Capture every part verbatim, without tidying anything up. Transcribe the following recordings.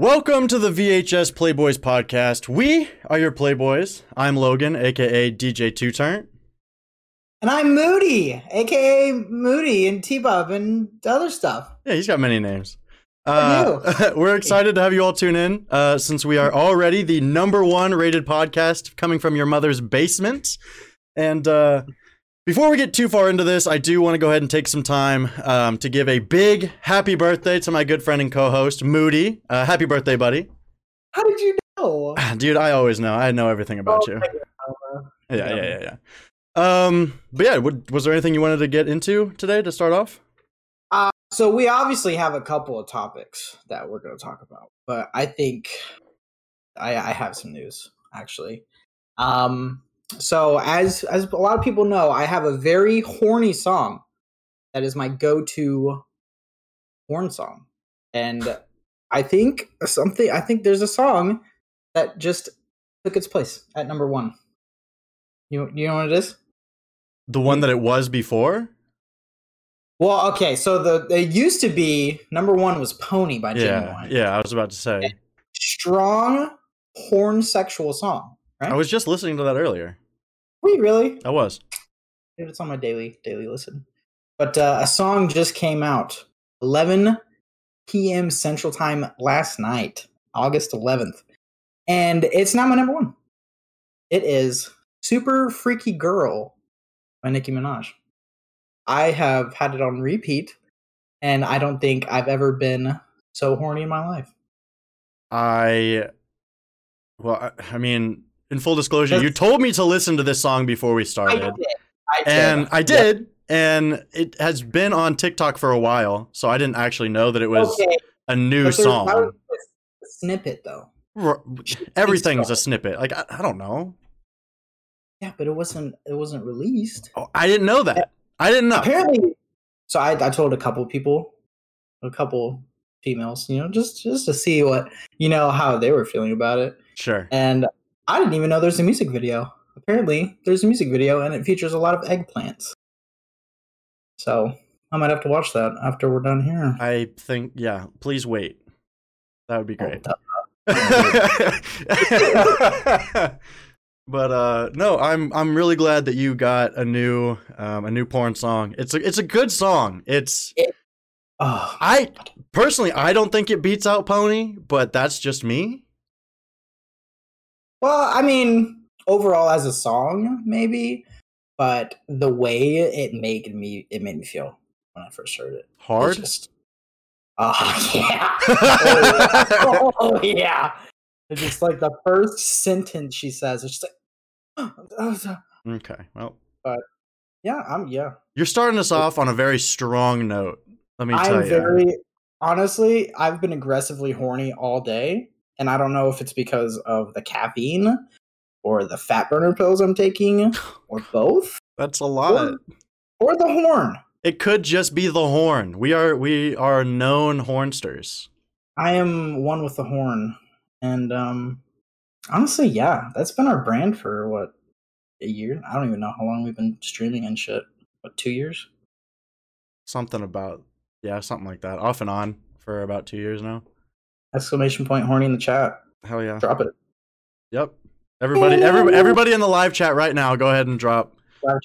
Welcome to the V H S Playboys podcast. We are your Playboys. I'm Logan, aka D J two Turnt. And I'm Moody, aka Moody and Tbub and other stuff. Yeah, he's got many names. Uh, we're excited to have you all tune in uh, since we are already the number one rated podcast coming from your mother's basement. And uh, before we get too far into this, I do want to go ahead and take some time um, to give a big happy birthday to my good friend and co-host, Moody. Uh, happy birthday, buddy. How did you know? Dude, I always know. I know everything about oh, you. Yeah, yeah, yeah, yeah. Um, but yeah, what, was there anything you wanted to get into today to start off? Uh, so we obviously have a couple of topics that we're going to talk about, but I think I, I have some news, actually. Um... So as as a lot of people know, I have a very horny song that is my go-to horn song, and I think something. I think there's a song that just took its place at number one. You you know what it is? The one that it was before. Well, okay. So the it used to be number one was Pony by yeah, Jamie. Yeah, I was about to say and strong horn sexual song. Right? I was just listening to that earlier. Wait, really? I was. It's on my daily daily listen. But uh, a song just came out, eleven p.m. Central Time last night, August eleventh. And it's not my number one. It is Super Freaky Girl by Nicki Minaj. I have had it on repeat, and I don't think I've ever been so horny in my life. I, well, I, I mean... In full disclosure, That's, you told me to listen to this song before we started. I did. I did. And I did. Yep. And it has been on TikTok for a while, so I didn't actually know that it was okay. a new but song. A snippet, though. Everything's a snippet. Like, I, I don't know. Yeah, but it wasn't It wasn't released. Oh, I didn't know that. Yeah. I didn't know. Apparently. So I, I told a couple people, a couple females, you know, just, just to see what, you know, how they were feeling about it. Sure. And I didn't even know there's a music video. Apparently, there's a music video, and it features a lot of eggplants. So I might have to watch that after we're done here. I think, yeah. Please wait. That would be great. But uh, no, I'm I'm really glad that you got a new um, a new porn song. It's a it's a good song. It's it, oh. I personally I don't think it beats out Pony, but that's just me. Well, I mean, overall as a song, maybe, but the way it made me, it made me feel when I first heard it. Hard? Just, oh, yeah. oh, oh, yeah. It's just like the first sentence she says. It's just like, oh. Okay, well. But, yeah, I'm, yeah. You're starting us off on a very strong note, let me tell I'm you. I'm very, honestly, I've been aggressively horny all day. And I don't know if it's because of the caffeine or the fat burner pills I'm taking or both. That's a lot. Or, or the horn. It could just be the horn. We are we are known hornsters. I am one with the horn. And um, honestly, yeah, that's been our brand for, what, a year? I don't even know how long we've been streaming and shit. What, two years? Something about, yeah, something like that. Off and on for about two years now. Exclamation point horny in the chat. Hell yeah. Drop it. Yep. Everybody every, everybody in the live chat right now, go ahead and drop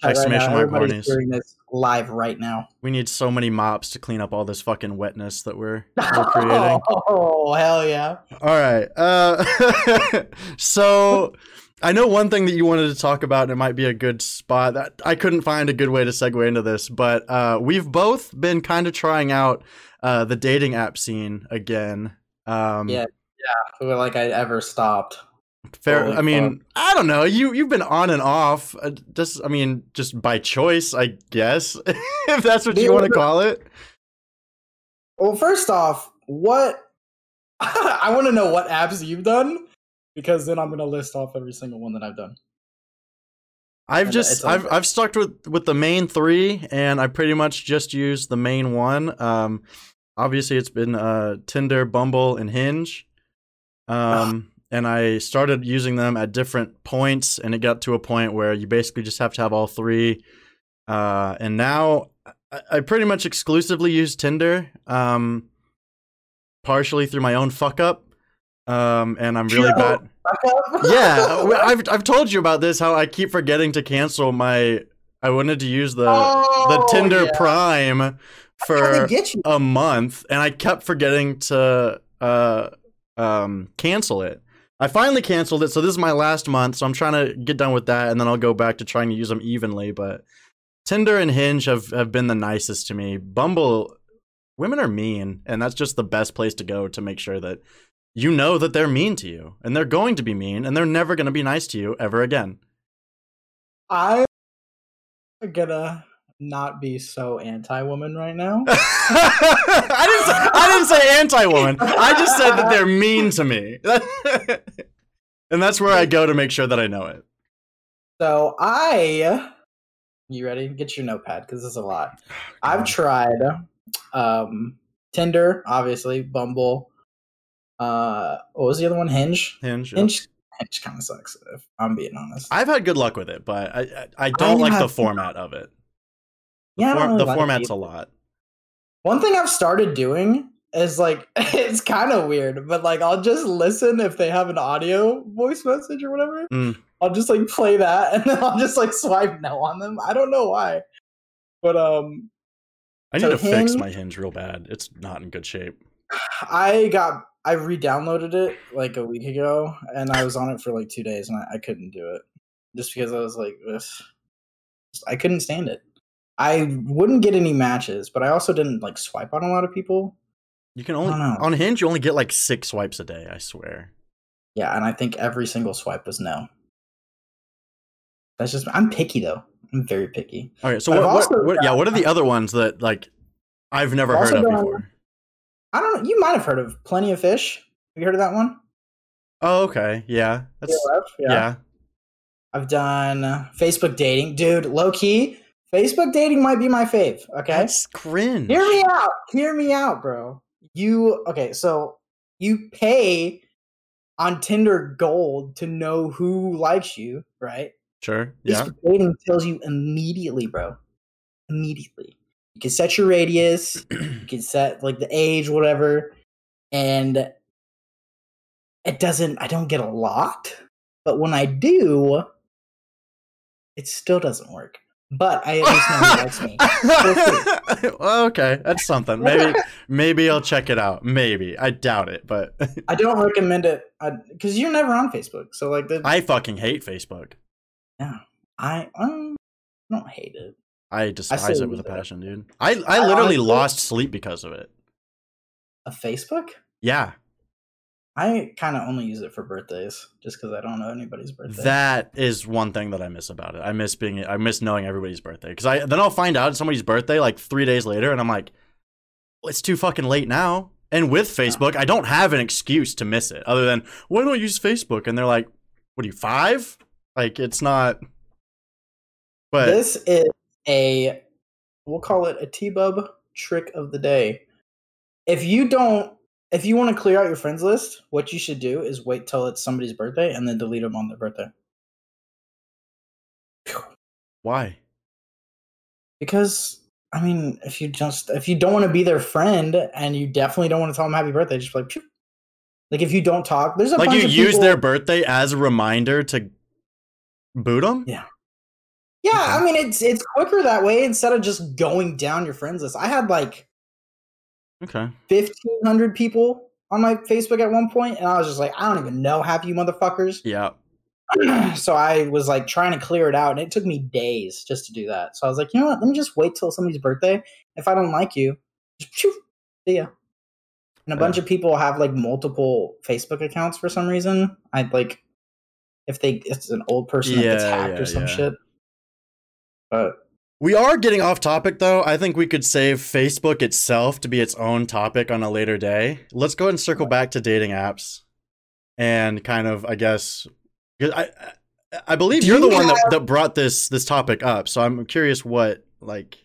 exclamation point right hornies. Doing this live right now. We need so many mops to clean up all this fucking wetness that we're, we're creating. Oh, hell yeah. All right. Uh, so I know one thing that you wanted to talk about, and it might be a good spot. That I couldn't find a good way to segue into this, but uh, we've both been kind of trying out uh, the dating app scene again. Um, yeah, yeah. Like I ever stopped. Fair. Holy I mean, fuck. I don't know. You you've been on and off. Uh, just I mean, just by choice, I guess. If that's what Dude, you want to call it. Well, first off, what I want to know what apps you've done, because then I'm gonna list off every single one that I've done. I've and just I've I've stuck with with the main three, and I pretty much just used the main one. Um. Obviously, it's been uh, Tinder, Bumble, and Hinge. Um, and I started using them at different points, and it got to a point where you basically just have to have all three. Uh, and now I, I pretty much exclusively use Tinder, um, partially through my own fuck-up. Um, and I'm really bad. Yeah, I've I've told you about this. How I keep forgetting to cancel my. I wanted to use the oh, the Tinder yeah. Prime for a month, and I kept forgetting to uh um cancel it. I finally canceled it, so this is my last month. So I'm trying to get done with that, and then I'll go back to trying to use them evenly. But Tinder and Hinge have have been the nicest to me. Bumble, women are mean, and that's just the best place to go to make sure that. You know that they're mean to you, and they're going to be mean, and they're never going to be nice to you ever again. I'm gonna not be so anti-woman right now. I didn't say, I didn't say anti-woman. I just said that they're mean to me. And that's where I go to make sure that I know it. So I... You ready? Get your notepad, because this is a lot. Oh, I've tried um, Tinder, obviously, Bumble... Uh, what was the other one? Hinge. Hinge. Yeah. Hinge, Hinge kind of sucks, if I'm being honest. I've had good luck with it, but I I, I don't I like the format of it. The yeah, form, really the like format's a lot. One thing I've started doing is like it's kind of weird, but like I'll just listen if they have an audio voice message or whatever. Mm. I'll just like play that, and then I'll just like swipe no on them. I don't know why, but um, I need so to Hinge, fix my Hinge real bad. It's not in good shape. I got. I re-downloaded it like a week ago, and I was on it for like two days, and I, I couldn't do it just because I was like, this. I couldn't stand it. I wouldn't get any matches, but I also didn't like swipe on a lot of people. You can only on Hinge, you only get like six swipes a day. I swear. Yeah, and I think every single swipe was no. That's just I'm picky though. I'm very picky. All right, so what, also, what, what? Yeah, what are the other ones that like I've never I've heard of before? On, I don't know. You might have heard of Plenty of Fish. Have you heard of that one? Oh, okay. Yeah. That's, yeah. yeah. I've done Facebook dating. Dude, low key, Facebook dating might be my fave. Okay. That's cringe. Hear me out. Hear me out, bro. You, okay. So you pay on Tinder Gold to know who likes you, right? Sure. Yeah. Facebook dating tells you immediately, bro. Immediately. You can set your radius, you can set like the age, whatever, and it doesn't, I don't get a lot, but when I do, it still doesn't work. But I at least know who likes me. Okay, that's something. Maybe maybe I'll check it out. Maybe. I doubt it, but. I don't recommend it, because you're never on Facebook, so like. The, I fucking hate Facebook. Yeah, I, I don't hate it. I despise I it with a passion, it. dude. I, I, I literally honestly, lost sleep because of it. A Facebook? Yeah. I kind of only use it for birthdays, just because I don't know anybody's birthday. That is one thing that I miss about it. I miss being, I miss knowing everybody's birthday, because I then I'll find out somebody's birthday like three days later, and I'm like, well, it's too fucking late now. And with Facebook, I don't have an excuse to miss it, other than why don't I use Facebook? And they're like, what are you five? Like it's not. But this is. A, we'll call it a Tbub trick of the day. If you don't, if you want to clear out your friends list, what you should do is wait till it's somebody's birthday and then delete them on their birthday. Why? Because, I mean, if you just, if you don't want to be their friend and you definitely don't want to tell them happy birthday, just like, phew. Like if you don't talk, there's a like bunch you of use people- their birthday as a reminder to boot them? Yeah. Yeah, I mean, it's it's quicker that way instead of just going down your friends list. I had like okay, fifteen hundred people on my Facebook at one point, and I was just like, I don't even know half you motherfuckers. Yeah. So I was like trying to clear it out, and it took me days just to do that. So I was like, you know what? Let me just wait till somebody's birthday. If I don't like you, just phew, see ya. And a yeah. bunch of people have like multiple Facebook accounts for some reason. I'd like, if they it's an old person yeah, that gets hacked yeah, or some yeah. shit. But we are getting off topic, though. I think we could save Facebook itself to be its own topic on a later day. Let's go ahead and circle back to dating apps and kind of, I guess, I I believe you're the one that, that brought this this topic up. So I'm curious what like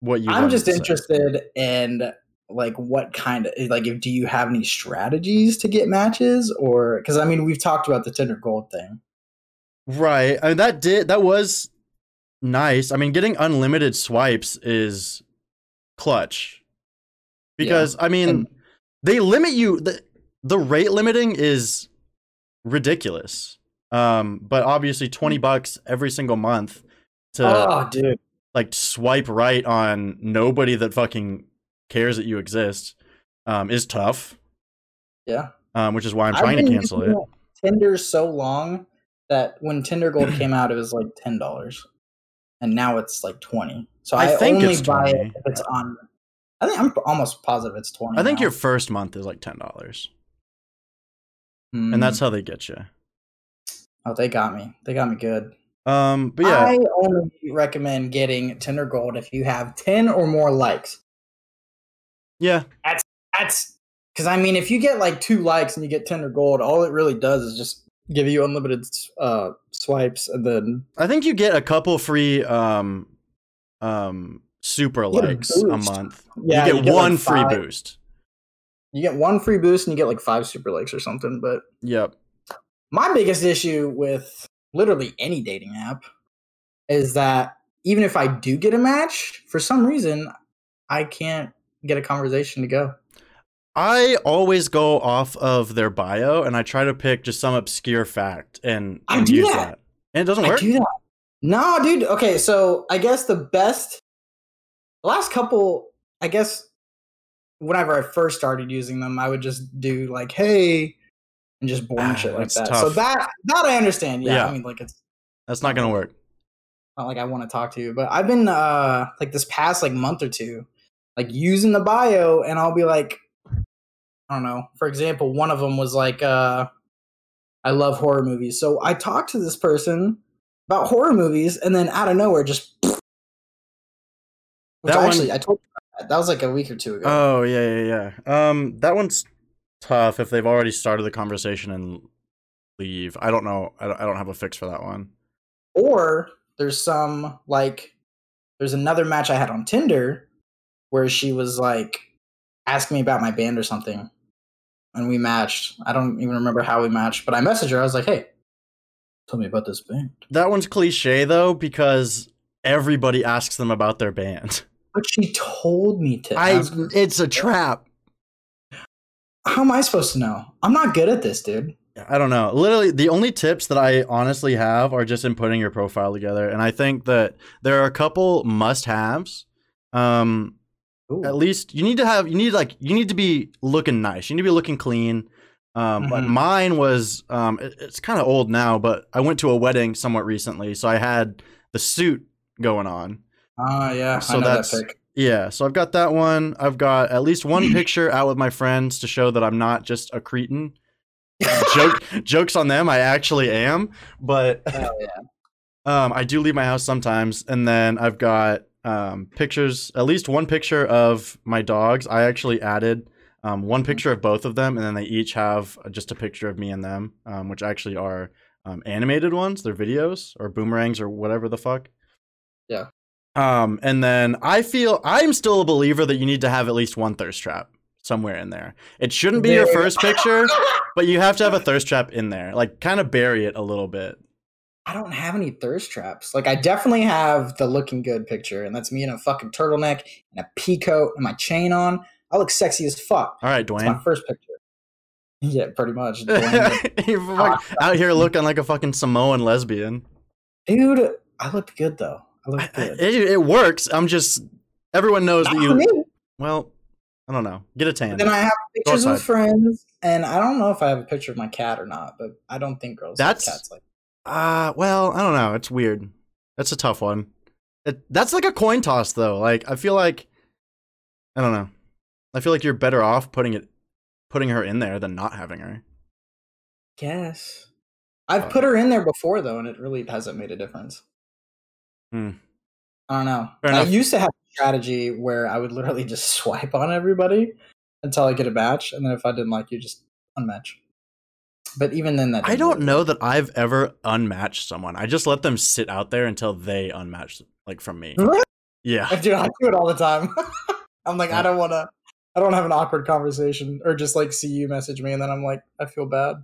what you. I'm just interested in like what kind of like if do you have any strategies to get matches or because I mean, we've talked about the Tinder Gold thing. Right. I mean, that did that was. Nice. I mean, getting unlimited swipes is clutch because yeah. I mean, and they limit you. The, the rate limiting is ridiculous. Um, but obviously twenty bucks every single month to oh, dude. like swipe right on nobody that fucking cares that you exist um, is tough. Yeah. Um, which is why I'm trying I've been to cancel it. Tinder's so long that when Tinder Gold came out, it was like ten dollars and now it's like twenty. So I, I think only it's buy it if it's on. I think I'm almost positive it's twenty. I think now. Your first month is like ten dollars, mm. and that's how they get you. Oh, they got me. They got me good. Um, but yeah, I only recommend getting Tinder Gold if you have ten or more likes. Yeah, that's that's because I mean, if you get like two likes and you get Tinder Gold, all it really does is just give you unlimited uh, swipes, and then I think you get a couple free um, um, super likes a, a month. Yeah, you get, you get one like free five. boost. You get one free boost, and you get like five super likes or something. But yep. My biggest issue with literally any dating app is that even if I do get a match, for some reason, I can't get a conversation to go. I always go off of their bio and I try to pick just some obscure fact and, and I do use that. that. And it doesn't I work. Do that. No, dude. Okay, so I guess the best, the last couple, I guess whenever I first started using them, I would just do like, hey, and just boring ah, shit like that. Tough. So that that I understand. Yeah, yeah. I mean, like it's that's not gonna work. Not like I want to talk to you, but I've been uh like this past like month or two, like using the bio, and I'll be like, I don't know. For example, one of them was like, uh, I love horror movies. So I talked to this person about horror movies, and then out of nowhere, just that which one, actually I told you that. That was like a week or two ago. Oh yeah, yeah, yeah. Um, that one's tough if they've already started the conversation and leave. I don't know. I don't, I don't have a fix for that one. Or there's some like there's another match I had on Tinder where she was like asking me about my band or something, and we matched. I don't even remember how we matched, but I messaged her. I was like, "Hey, tell me about this band." That one's cliche though because everybody asks them about their band. But she told me to. I. Ask her. It's a trap. How am I supposed to know? I'm not good at this, dude. I don't know. Literally, the only tips that I honestly have are just in putting your profile together. And I think that there are a couple must-haves. Um, at least you need to have, you need like, you need to be looking nice. You need to be looking clean. Um, mm-hmm. But mine was, um, it, it's kind of old now, but I went to a wedding somewhat recently. So I had the suit going on. Ah, uh, yeah. So I know that's that pic. Yeah, so I've got that one. I've got at least one picture out with my friends to show that I'm not just a cretin. Joke, jokes on them, I actually am. But oh, yeah. um, I do leave my house sometimes. And then I've got um, pictures, at least one picture of my dogs. I actually added um, one picture of both of them. And then they each have just a picture of me and them, um, which actually are um, animated ones. They're videos or boomerangs or whatever the fuck. Yeah. Um, and then I feel I'm still a believer that you need to have at least one thirst trap somewhere in there. It shouldn't be your first picture, but you have to have a thirst trap in there. Like kind of bury it a little bit. I don't have any thirst traps. Like I definitely have the looking good picture, and that's me in a fucking turtleneck and a peacoat and my chain on. I look sexy as fuck. All right, Dwayne. That's my first picture. Yeah, pretty much. You're fucking out here looking like a fucking Samoan lesbian. Dude, I looked good though. I, I, it, it works. I'm just everyone knows not that you. Me. Well, I don't know. Get a tan. Then I have pictures with friends, and I don't know if I have a picture of my cat or not. But I don't think girls that's, have cats like. Ah, uh, well, I don't know. It's weird. That's a tough one. It, that's like a coin toss, though. Like I feel like I don't know. I feel like you're better off putting it, putting her in there than not having her. Yes, I've uh, put her in there before though, and it really hasn't made a difference. Hmm. I don't know. I used to have a strategy where I would literally just swipe on everybody until I get a match, and then if I didn't like you, just unmatch. But even then, that I don't know that I've ever unmatched someone. I just let them sit out there until they unmatch, like from me. Really? Yeah, dude, I do it all the time. I'm like, yeah. I don't want to. I don't have an awkward conversation, or just like see you message me, and then I'm like, I feel bad.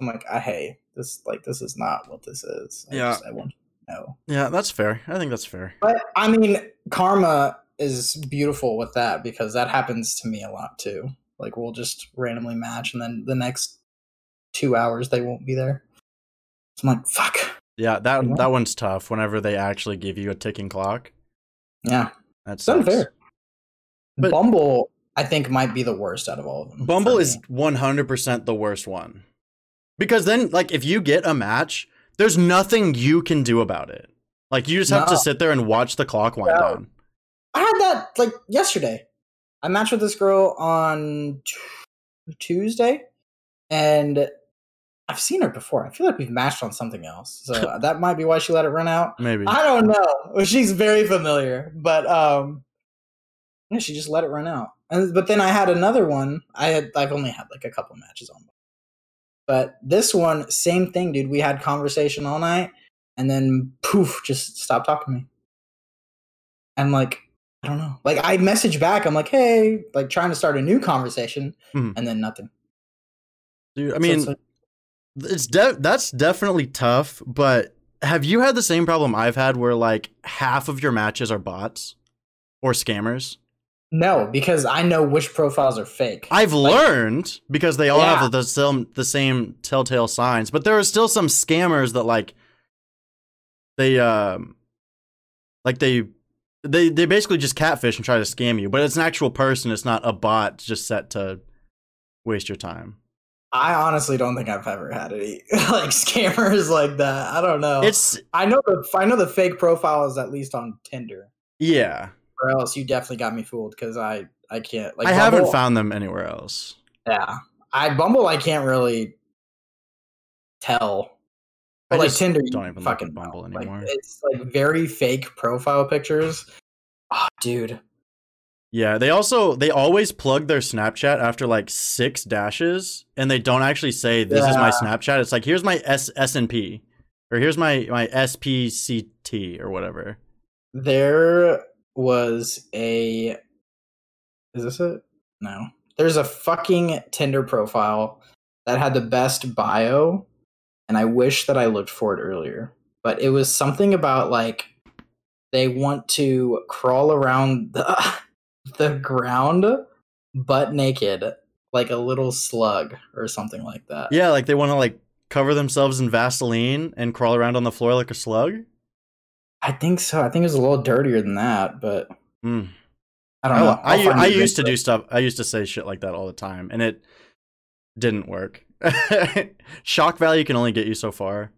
I'm like, I hey, this like this is not what this is. I yeah. Just, I want No. Yeah, that's fair. I think that's fair. But I mean, karma is beautiful with that because that happens to me a lot too. Like, we'll just randomly match, and then the next two hours they won't be there. So I'm like, fuck. Yeah, that yeah. that one's tough. Whenever they actually give you a ticking clock. Yeah, that's unfair. But Bumble, I think, might be the worst out of all of them. Bumble is one hundred percent the worst one, because then, like, if you get a match, there's nothing you can do about it. Like, you just have no. to sit there and watch the clock wind yeah. down. I had that like yesterday. I matched with this girl on t- Tuesday, and I've seen her before. I feel like we've matched on something else, so that might be why she let it run out. Maybe. I don't know. She's very familiar, but um, yeah, she just let it run out. And but then I had another one. I had I've only had like a couple matches on, but this one, same thing, dude. We had conversation all night, and then poof, just stopped talking to me. And like, I don't know. Like, I message back. I'm like, hey, like trying to start a new conversation, mm. and then nothing. Dude, I mean, so it's, like, it's de- that's definitely tough. But have you had the same problem I've had, where like half of your matches are bots or scammers? No, because I know which profiles are fake. I've like, learned because they all yeah. have the same the same telltale signs. But there are still some scammers that like they um like they. They they basically just catfish and try to scam you, but it's an actual person. It's not a bot just set to waste your time. I honestly don't think I've ever had any like scammers like that. I don't know. It's I know the I know the fake profile is at least on Tinder. Yeah. Or else you definitely got me fooled, because I I can't. Like, I Bumble, haven't found them anywhere else. Yeah, I Bumble I can't really tell. But I like Tinder, don't even fucking look at Bumble anymore. Like, it's like very fake profile pictures. Oh, dude. Yeah, they also they always plug their Snapchat after like six dashes, and they don't actually say this yeah. is my Snapchat. It's like, here's my S S and P, or here's my my S P C T or whatever. There was a. Is this it? No. There's a fucking Tinder profile that had the best bio. And I wish that I looked for it earlier, but it was something about like they want to crawl around the, the ground butt naked, like a little slug or something like that. Yeah, like they want to like cover themselves in Vaseline and crawl around on the floor like a slug. I think so. I think it was a little dirtier than that, but mm. I don't I, know. I'll I I used to do stuff. I used to say shit like that all the time, and it didn't work. Shock value can only get you so far.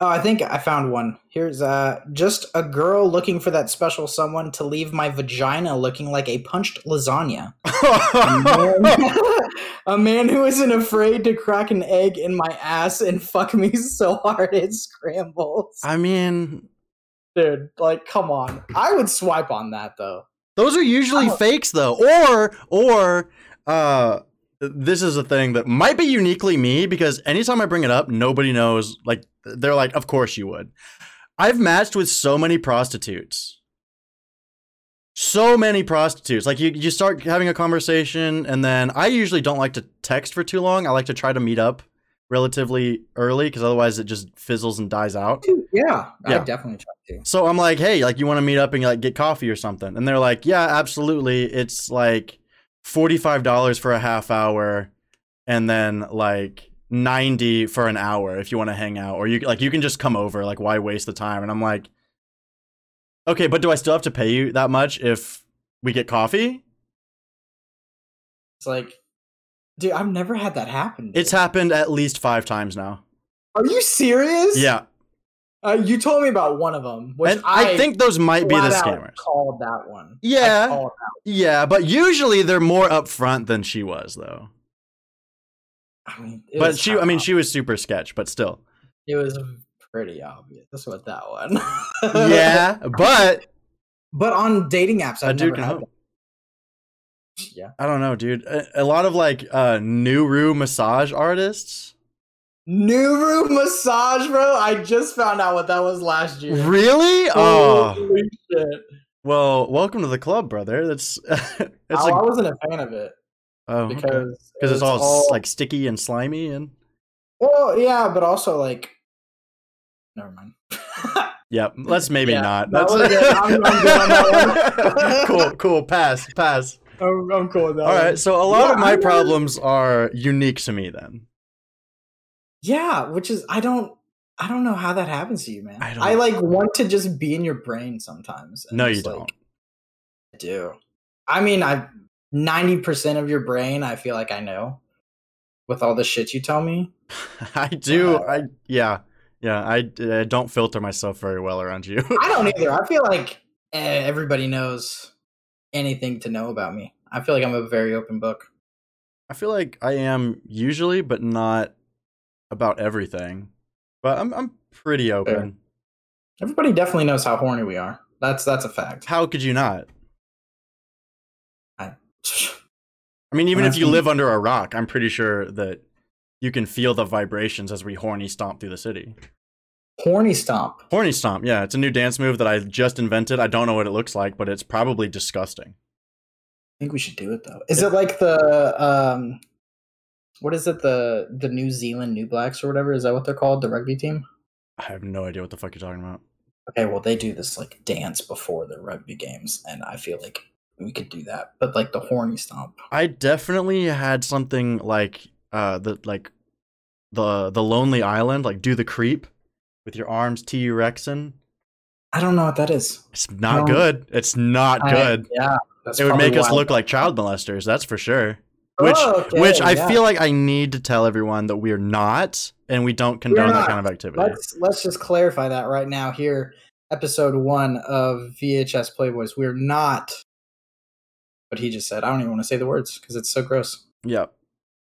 Oh, I think I found one. Here's uh, just a girl looking for that special someone to leave my vagina looking like a punched lasagna. a, man, a man who isn't afraid to crack an egg in my ass and fuck me so hard it scrambles. I mean, dude, like, come on. I would swipe on that though. Those are usually fakes though, or or uh. This is a thing that might be uniquely me, because anytime I bring it up, nobody knows. Like, they're like, of course you would. I've matched with so many prostitutes. So many prostitutes. Like, you, you start having a conversation, and then I usually don't like to text for too long. I like to try to meet up relatively early, because otherwise it just fizzles and dies out. Yeah, yeah. I definitely try to. So I'm like, hey, like, you want to meet up and like get coffee or something? And they're like, yeah, absolutely. It's like forty-five dollars for a half hour, and then like ninety for an hour if you want to hang out, or you like you can just come over, like why waste the time? And I'm like, okay, but do I still have to pay you that much if we get coffee? It's like, dude, I've never had that happen, dude. It's happened at least five times now. Are you serious? Yeah. Uh, you told me about one of them, which and I, I think those might be the scammers. Called that one. Yeah, that one. Yeah, but usually they're more upfront than she was, though. I mean, but she—I mean, she was super sketch, but still, it was pretty obvious. That's what that one. Yeah, but but on dating apps, I've never had that. Yeah, I don't know, dude. A, a lot of like uh, Nuru massage artists. Nuru massage, bro. I just found out what that was last year. Really? Oh, holy shit. Well, welcome to the club, brother. That's. It's oh, like, I wasn't a fan of it. Oh, because okay. it it's all, all like sticky and slimy and. Well, yeah, but also like. Never mind. Yeah, let's maybe yeah, not. That that's was good. I'm, I'm good on that one. Cool, cool. Pass, pass. I'm, I'm cool with that. All one. Right, so a lot yeah, of my I problems really... are unique to me then. Yeah, which is I don't I don't know how that happens to you, man. I, don't I like want to just be in your brain sometimes. No, you don't. Like, I do. I mean, I ninety percent of your brain, I feel like I know with all the shit you tell me. I do. Uh, I yeah. Yeah, I, I don't filter myself very well around you. I don't either. I feel like eh, everybody knows anything to know about me. I feel like I'm a very open book. I feel like I am usually, but not about everything. But I'm I'm pretty open. Fair. Everybody definitely knows how horny we are. That's that's a fact. How could you not? I, I mean, even if you live under a rock, I'm pretty sure that you can feel the vibrations as we horny stomp through the city. Horny stomp. Horny stomp. Yeah, it's a new dance move that I just invented. I don't know what it looks like, but it's probably disgusting. I think we should do it though. Is it, it like the um, what is it? The the New Zealand New Blacks or whatever? Is that what they're called? The rugby team? I have no idea what the fuck you're talking about. Okay, well they do this like dance before the rugby games, and I feel like we could do that, but like the horny stomp. I definitely had something like uh the like the the Lonely Island, like do the creep. With your arms T-Rexing. I don't know what that is. It's not um, good. It's not I, good. Yeah, that's it would make us look like child molesters, that's for sure. Which oh, okay, which I yeah. feel like I need to tell everyone that we're not, and we don't condone that kind of activity. Let's, let's just clarify that right now here. Episode one of V H S Playboys. We're not. But he just said, I don't even want to say the words because it's so gross. Yeah.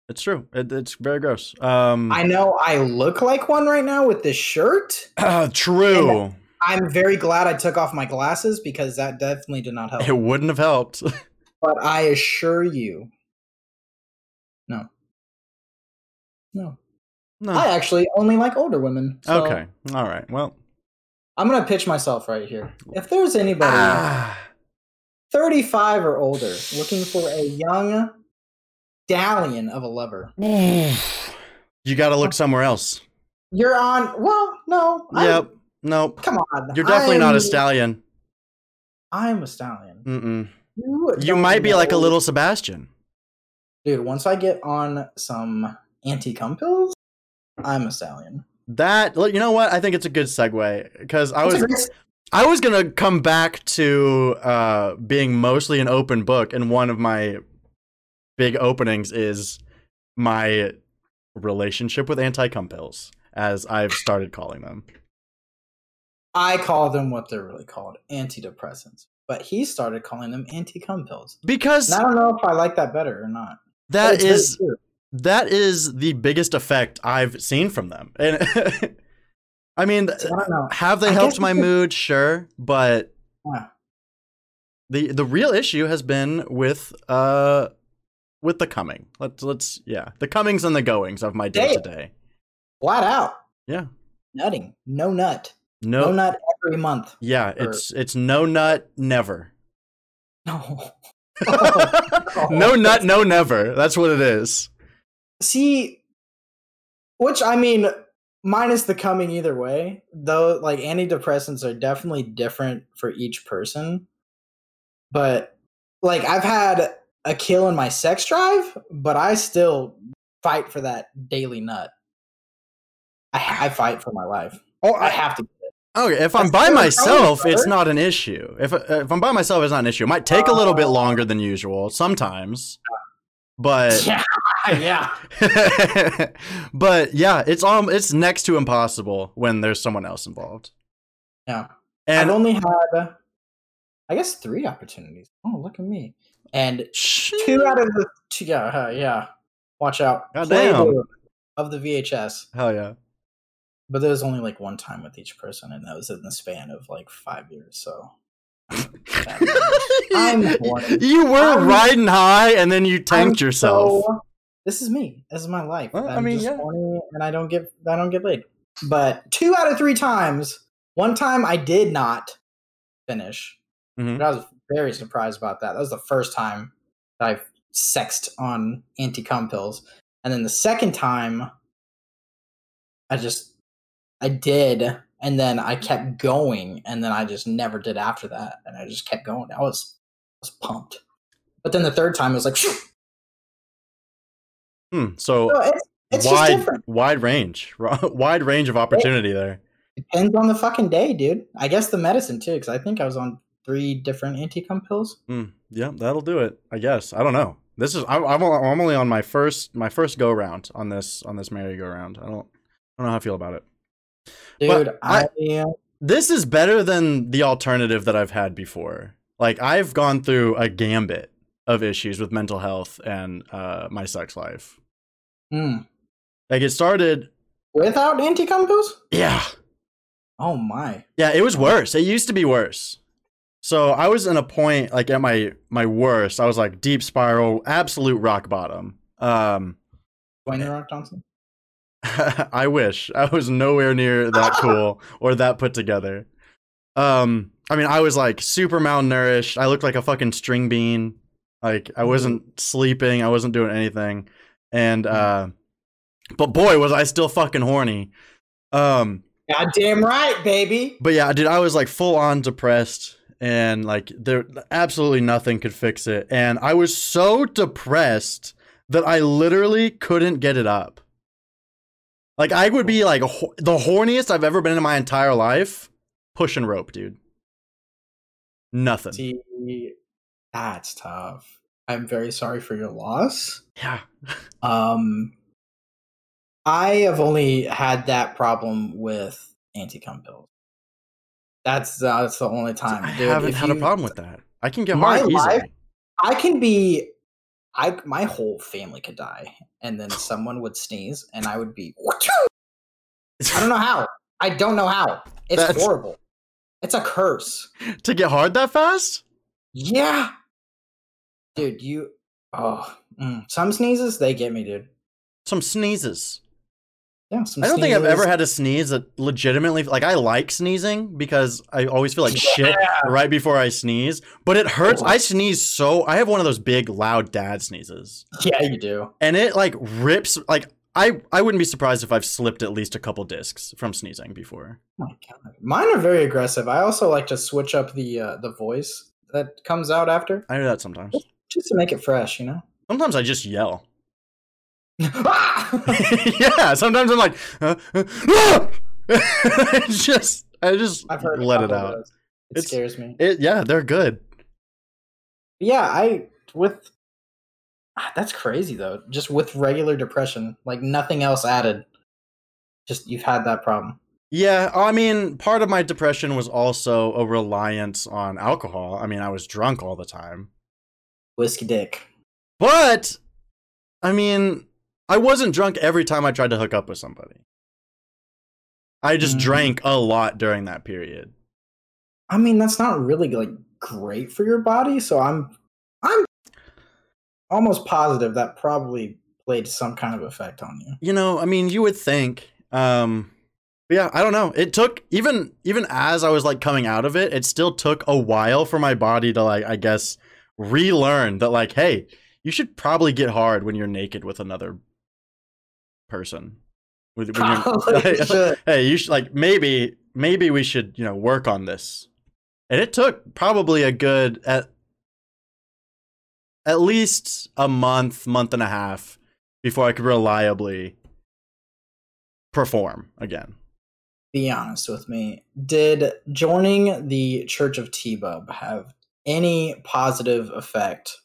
It's true. It, it's very gross. Um, I know I look like one right now with this shirt. Uh, true. I'm very glad I took off my glasses because that definitely did not help. It wouldn't have helped. But I assure you. No. No. No. I actually only like older women. So okay. All right. Well. I'm going to pitch myself right here. If there's anybody ah. thirty-five or older looking for a young stallion of a lover. You gotta look somewhere else. You're on. Well, no. I'm, yep. Nope. Come on. You're definitely I'm, not a stallion. I'm a stallion. Mm-mm. You, you might be know. Like a little Sebastian. Dude, once I get on some anti-cum pills, I'm a stallion. That, you know what? I think it's a good segue because I That's was. I was gonna come back to uh, being mostly an open book, and one of my big openings is my relationship with anti-cum pills, as I've started calling them. I call them what they're really called, antidepressants. But he started calling them anti-cum pills. Because and I don't know if I like that better or not. That is that is the biggest effect I've seen from them. And I mean, I don't know. Have they I helped my mood? Sure, but yeah. the the real issue has been with uh With the coming. Let's, let's, yeah. The comings and the goings of my day to day. Flat out. Yeah. Nutting. No nut. No, no nut every month. Yeah. Or... It's, it's no nut, never. No. Oh. No nut, no never. That's what it is. See, which I mean, minus the coming either way, though, like antidepressants are definitely different for each person. But like I've had a kill in my sex drive, but I still fight for that daily nut. I, I fight for my life. Oh, I, I have to. Get it. Okay, if I'm That's by myself, it's not an issue. If if I'm by myself, it's not an issue. It might take uh, a little bit longer than usual sometimes, but yeah, yeah. But yeah, it's um, it's next to impossible when there's someone else involved. Yeah, and I've only had, I guess, three opportunities. Oh, look at me. And two out of the two, yeah, uh, yeah. Watch out. God damn. Of the V H S. Hell yeah. But there was only like one time with each person, and that was in the span of like five years. So I'm you were I'm, riding high, and then you tanked I'm yourself. So, this is me. This is my life. Well, I'm I mean, just yeah. horny, and I don't get, I don't get laid. But two out of three times. One time I did not finish. Mm-hmm. But I was very surprised about that. That was the first time that I sexed on anti-cum pills. And then the second time, I just, I did. And then I kept going. And then I just never did after that. And I just kept going. I was, I was pumped. But then the third time it was like, shoo. Hmm. So, so it's, it's wide, just wide range, wide range of opportunity it, there. Depends on the fucking day, dude. I guess the medicine too, because I think I was on three different anti-cum pills. Mm, yeah, that'll do it, I guess. I don't know. This is I, I'm only on my first my first go round on this on this merry-go-round. I don't I don't know how I feel about it. Dude, but I, I this is better than the alternative that I've had before. Like, I've gone through a gambit of issues with mental health and uh, my sex life. Mm. Like, it started without anti-cum pills? Yeah. Oh my. Yeah, it was worse. It used to be worse. So I was in a point, like, at my my worst, I was like deep spiral, absolute rock bottom. Um, Dwayne The Rock Johnson? I wish. I was nowhere near that cool or that put together. Um, I mean, I was like super malnourished. I looked like a fucking string bean. Like, I wasn't sleeping. I wasn't doing anything. And, uh, but boy, was I still fucking horny. Um, God damn right, baby. But yeah, dude, I was like full on depressed. And like, there absolutely nothing could fix it. And I was so depressed that I literally couldn't get it up. Like, I would be like ho- the horniest I've ever been in my entire life, pushing rope, dude. Nothing. See, that's tough. I'm very sorry for your loss. Yeah. um, I have only had that problem with anti-cum pills. That's that's the only time. I dude, haven't had you, a problem with that. I can get my life, easily. I can be. I my whole family could die, and then someone would sneeze, and I would be. I don't know how. I don't know how. It's that's, horrible. It's a curse. To get hard that fast? Yeah, dude. You. Oh, mm, some sneezes they get me, dude. Some sneezes. Yeah, some I don't sneezes. think I've ever had a sneeze that legitimately, like, I like sneezing because I always feel like yeah. shit right before I sneeze, but it hurts. Oh. I sneeze so, I have one of those big, loud dad sneezes. Yeah, you do. And it, like, rips, like, I, I wouldn't be surprised if I've slipped at least a couple discs from sneezing before. Oh my God. Mine are very aggressive. I also like to switch up the uh, the voice that comes out after. I do that sometimes. Just to make it fresh, you know? Sometimes I just yell. Yeah, sometimes I'm like, uh, uh, ah! I just, I just let it out. It it's, scares me. It, yeah, they're good. Yeah, I with that's crazy though. Just with regular depression, like nothing else added. Just you've had that problem. Yeah, I mean, part of my depression was also a reliance on alcohol. I mean, I was drunk all the time. Whiskey dick. But, I mean. I wasn't drunk every time I tried to hook up with somebody. I just mm. drank a lot during that period. I mean, that's not really like great for your body, so I'm I'm almost positive that probably played some kind of effect on you. You know, I mean, you would think. Um, yeah, I don't know. It took even even as I was like coming out of it, it still took a while for my body to like I guess relearn that like, hey, you should probably get hard when you're naked with another person. With, when Probably you're, should. Hey, you should like maybe maybe we should you know work on this. And it took probably a good at at least a month, month and a half before I could reliably perform again. Be honest with me. Did joining the Church of Tbub have any positive effect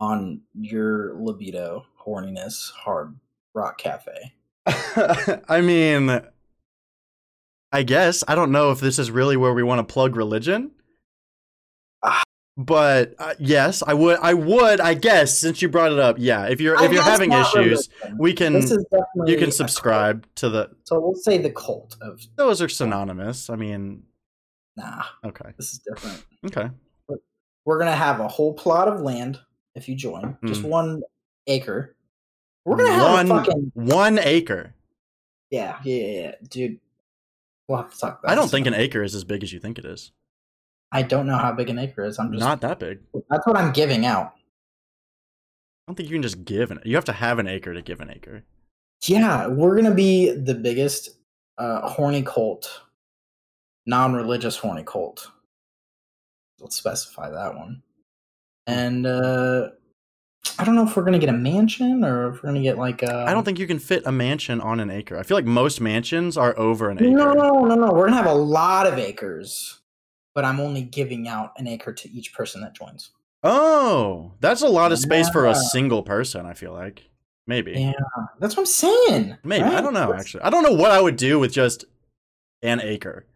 on your libido, horniness, hard rock cafe? I mean, I guess. I don't know if this is really where we want to plug religion. But uh, yes, I would. I would. I guess since you brought it up, yeah. If you're if you're having issues, religion. we can you can subscribe to the. So we'll say the cult of. Those are synonymous. I mean, nah. Okay. This is different. Okay. We're gonna have a whole plot of land. If you join, just mm. one acre, we're gonna have one, a fucking one acre. Yeah, yeah, yeah, dude. We'll have to talk about. I don't think time. An acre is as big as you think it is. I don't know how big an acre is. I'm just not that big. That's what I'm giving out. I don't think you can just give an. You have to have an acre to give an acre. Yeah, we're gonna be the biggest uh, horny cult, non-religious horny cult. Let's specify that one. And uh, I don't know if we're going to get a mansion or if we're going to get like a... I don't think you can fit a mansion on an acre. I feel like most mansions are over an acre. No, no, no, no. We're going to have a lot of acres, but I'm only giving out an acre to each person that joins. Oh, that's a lot of space yeah. for a single person, I feel like. Maybe. Yeah, that's what I'm saying. Maybe. Right? I don't know, actually. I don't know what I would do with just an acre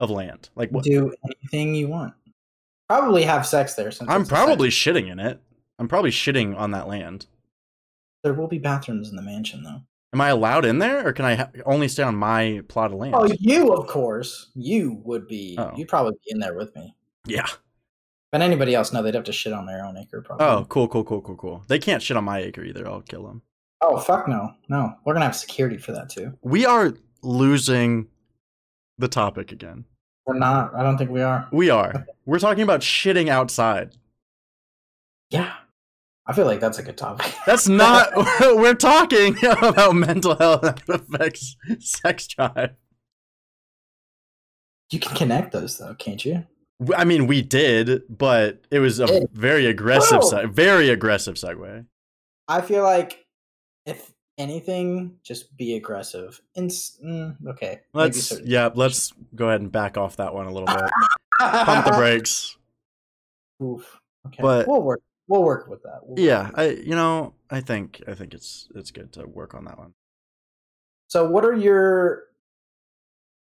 of land. Like what? Do anything you want. Probably have sex there. Since I'm probably shitting in it. I'm probably shitting on that land. There will be bathrooms in the mansion, though. Am I allowed in there, or can I ha- only stay on my plot of land? Oh, you, of course. You would be. Oh. You'd probably be in there with me. Yeah. But anybody else, no, they'd have to shit on their own acre, probably. Oh, cool, cool, cool, cool, cool. They can't shit on my acre either. I'll kill them. Oh, fuck no. No. We're going to have security for that, too. We are losing the topic again. We're not. I don't think we are. We are. We're talking about shitting outside. Yeah. I feel like that's a good topic. That's not. We're talking about mental health that affects sex drive. You can connect those, though, can't you? I mean, we did, but it was a very aggressive, seg- very aggressive segue. I feel like, if anything, just be aggressive. And mm, okay, let's yeah, let's go ahead and back off that one a little bit. Pump the brakes. Oof. Okay, but we'll work. We'll work with that. We'll yeah, work with I. You know, I think I think it's it's good to work on that one. So, what are your?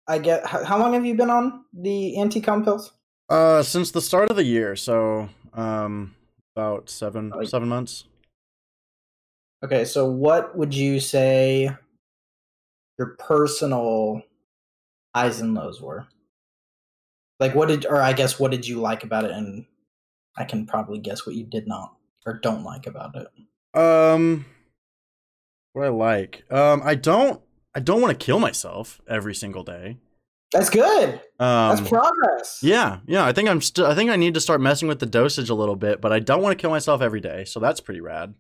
I get. How, how long have you been on the anti-cum pills? Uh, since the start of the year, so um, about seven seven months. Okay, so what would you say your personal highs and lows were? Like, what did, or I guess, what did you like about it? And I can probably guess what you did not or don't like about it. Um, what I like, um, I don't, I don't want to kill myself every single day. That's good. Um, That's progress. Yeah, yeah. I think I'm still. I think I need to start messing with the dosage a little bit, but I don't want to kill myself every day, so that's pretty rad.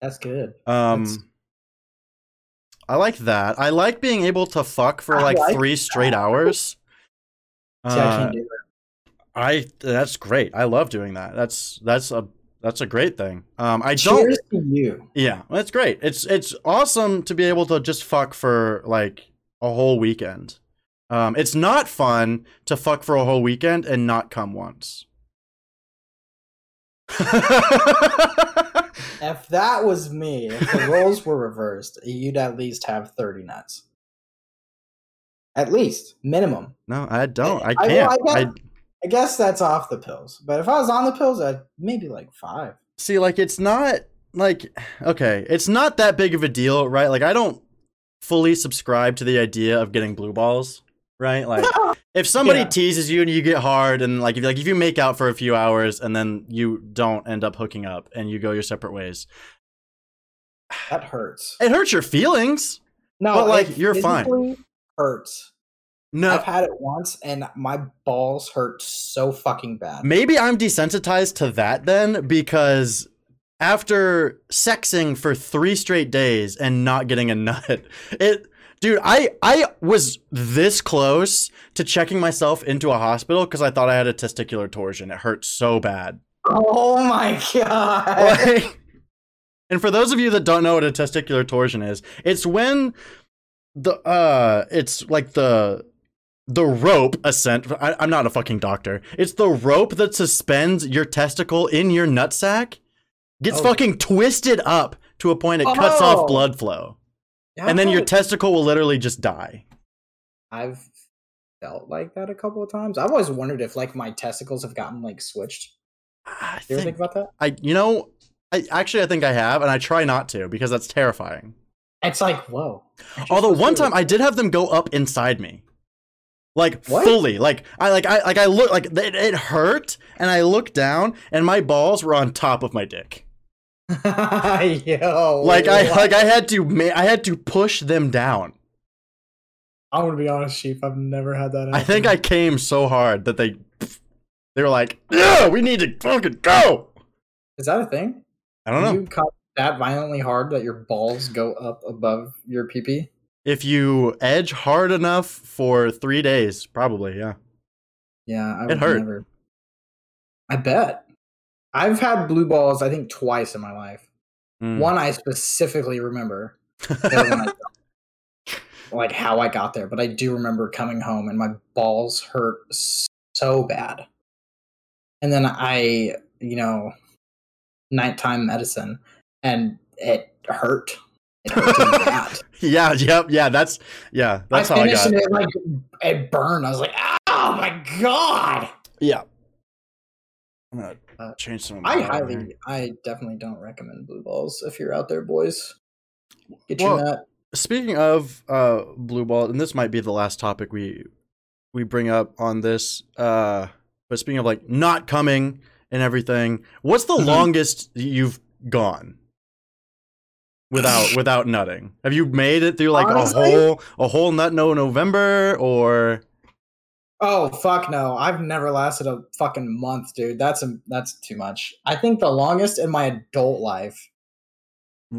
That's good. Um, that's... I like that. I like being able to fuck for I like, like three that. straight hours. See, uh, I can't do that. I. That's great. I love doing that. That's that's a that's a great thing. Um, I don't. Cheers to you. Yeah, that's great. It's it's awesome to be able to just fuck for like a whole weekend. Um, it's not fun to fuck for a whole weekend and not come once. If that was me, if the roles were reversed, you'd at least have thirty nuts. At least. Minimum. No, I don't. I can't. I, I, I, I guess that's off the pills. But if I was on the pills, I'd maybe like five. See, like, it's not, like, okay, it's not that big of a deal, right? Like, I don't fully subscribe to the idea of getting blue balls. Right? Like, if somebody yeah. teases you and you get hard and like if, like if you make out for a few hours and then you don't end up hooking up and you go your separate ways. That hurts. It hurts your feelings. No, but like you're fine. Hurts. No. I've had it once and my balls hurt so fucking bad. Maybe I'm desensitized to that then, because after sexing for three straight days and not getting a nut, it Dude, I, I was this close to checking myself into a hospital because I thought I had a testicular torsion. It hurt so bad. Oh, my God. Like, and for those of you that don't know what a testicular torsion is, it's when the uh, it's like the the rope ascent. I, I'm not a fucking doctor. It's the rope that suspends your testicle in your nutsack gets oh. fucking twisted up to a point it oh. cuts off blood flow. Yeah, and then your testicle will literally just die. I've felt like that a couple of times. I've always wondered if like my testicles have gotten like switched. I you think, ever think about that? I, you know, I actually I think I have, and I try not to because that's terrifying. It's like whoa. Although one time I did have them go up inside me, like what? fully. Like I like I like I look like it, it hurt, and I looked down, and my balls were on top of my dick. Yo, like I what? like I had to ma- I had to push them down. I'm gonna be honest, Sheep. I've never had that. Happen. I think I came so hard that they they were like, "Yeah, we need to fucking go." Is that a thing? I don't Can know. You cut that violently hard that your balls go up above your pee-pee? If you edge hard enough for three days, probably, yeah. Yeah, I would it hurt. Never... I bet. I've had blue balls, I think, twice in my life. Mm. One I specifically remember. I like how I got there, but I do remember coming home and my balls hurt so bad. And then I, you know, nighttime medicine, and it hurt. It hurt bad. Yeah, yep, yeah. That's yeah. That's I how I got it. It like it burned. I was like, oh my god. Yeah. I'm gonna uh, change some. Of my I highly, here. I definitely don't recommend blue balls if you're out there, boys. Get well, your nut. Speaking of uh, blue ball, and this might be the last topic we we bring up on this. Uh, but speaking of like not coming and everything, what's the mm-hmm. longest you've gone without without nutting? Have you made it through like Honestly? a whole a whole nut no November or? Oh fuck no! I've never lasted a fucking month, dude. That's a, that's too much. I think the longest in my adult life.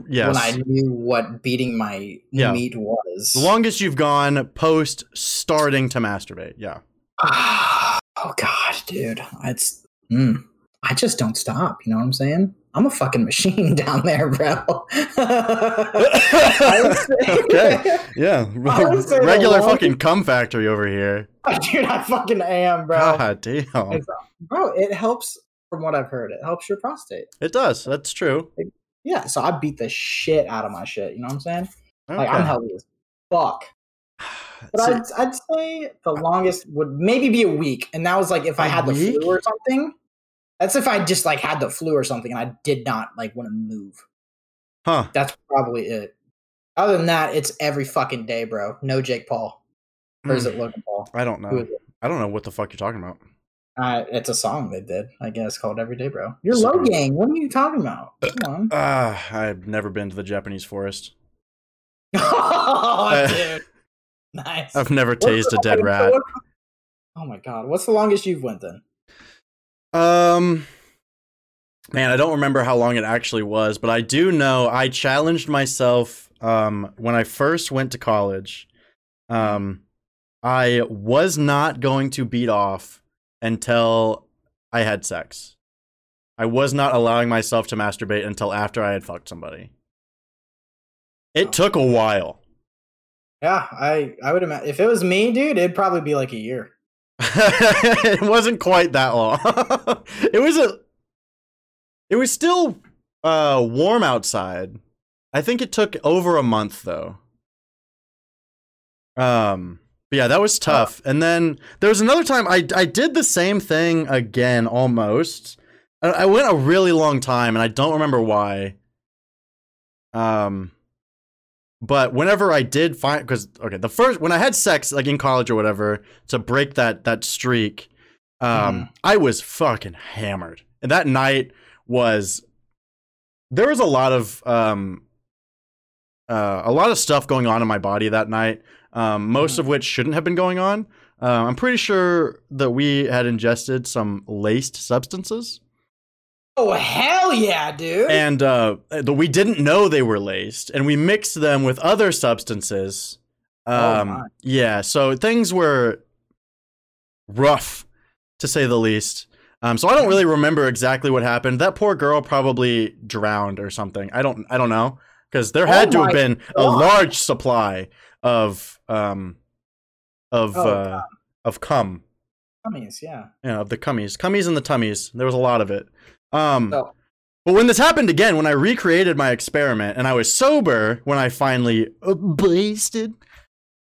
Yes. When I knew what beating my yeah. meat was. The longest you've gone post starting to masturbate. Yeah. Oh god, dude. It's mm, I just don't stop. You know what I'm saying? I'm a fucking machine down there, bro. Okay. Yeah. Regular fucking cum factory over here. Dude, I fucking am, bro. God damn. It's, bro, it helps, from what I've heard, it helps your prostate. It does. That's true. It, yeah. So I beat the shit out of my shit. You know what I'm saying? Okay. Like, I'm healthy as fuck. But so, I'd, I'd say the longest would maybe be a week. And that was like if I had the week? flu or something. That's if I just like had the flu or something and I did not like want to move. Huh. That's probably it. Other than that, it's every fucking day, bro. No Jake Paul. Or is it Logan Paul? I don't know. I don't know what the fuck you're talking about. Uh, it's a song they did, I guess, called Every Day, Bro. You're so, Logan. What are you talking about? Come on. Uh, I've never been to the Japanese forest. Oh, dude. Nice. I've never tased a dead rat. Oh, my God. What's the longest you've went then? Um, man, I don't remember how long it actually was, but I do know I challenged myself um, when I first went to college. Um, I was not going to beat off until I had sex. I was not allowing myself to masturbate until after I had fucked somebody. It took a while. Yeah, I, I would imagine. If it was me, dude, it'd probably be like a year. It wasn't quite that long. It was a it was still uh warm outside. I think it took over a month though. Um but yeah, that was tough. And then there was another time I I did the same thing again almost. I, I went a really long time and I don't remember why. Um But whenever I did find, because, okay, the first, when I had sex, like in college or whatever, to break that that streak, um, mm. I was fucking hammered. And that night was, there was a lot of, um, uh, a lot of stuff going on in my body that night, um, most mm. of which shouldn't have been going on. Uh, I'm pretty sure that we had ingested some laced substances. Oh, hell yeah, dude. And uh, we didn't know they were laced, and we mixed them with other substances. Um, oh, my. Yeah, so things were rough, to say the least. Um, so I don't really remember exactly what happened. That poor girl probably drowned or something. I don't I don't know, because there had oh, to have been God. a large supply of, um, of, oh, uh, of cum. Cummies, yeah. Yeah, of the cummies. Cummies and the tummies. There was a lot of it. Um, so. But when this happened again, when I recreated my experiment and I was sober, when I finally uh, blasted,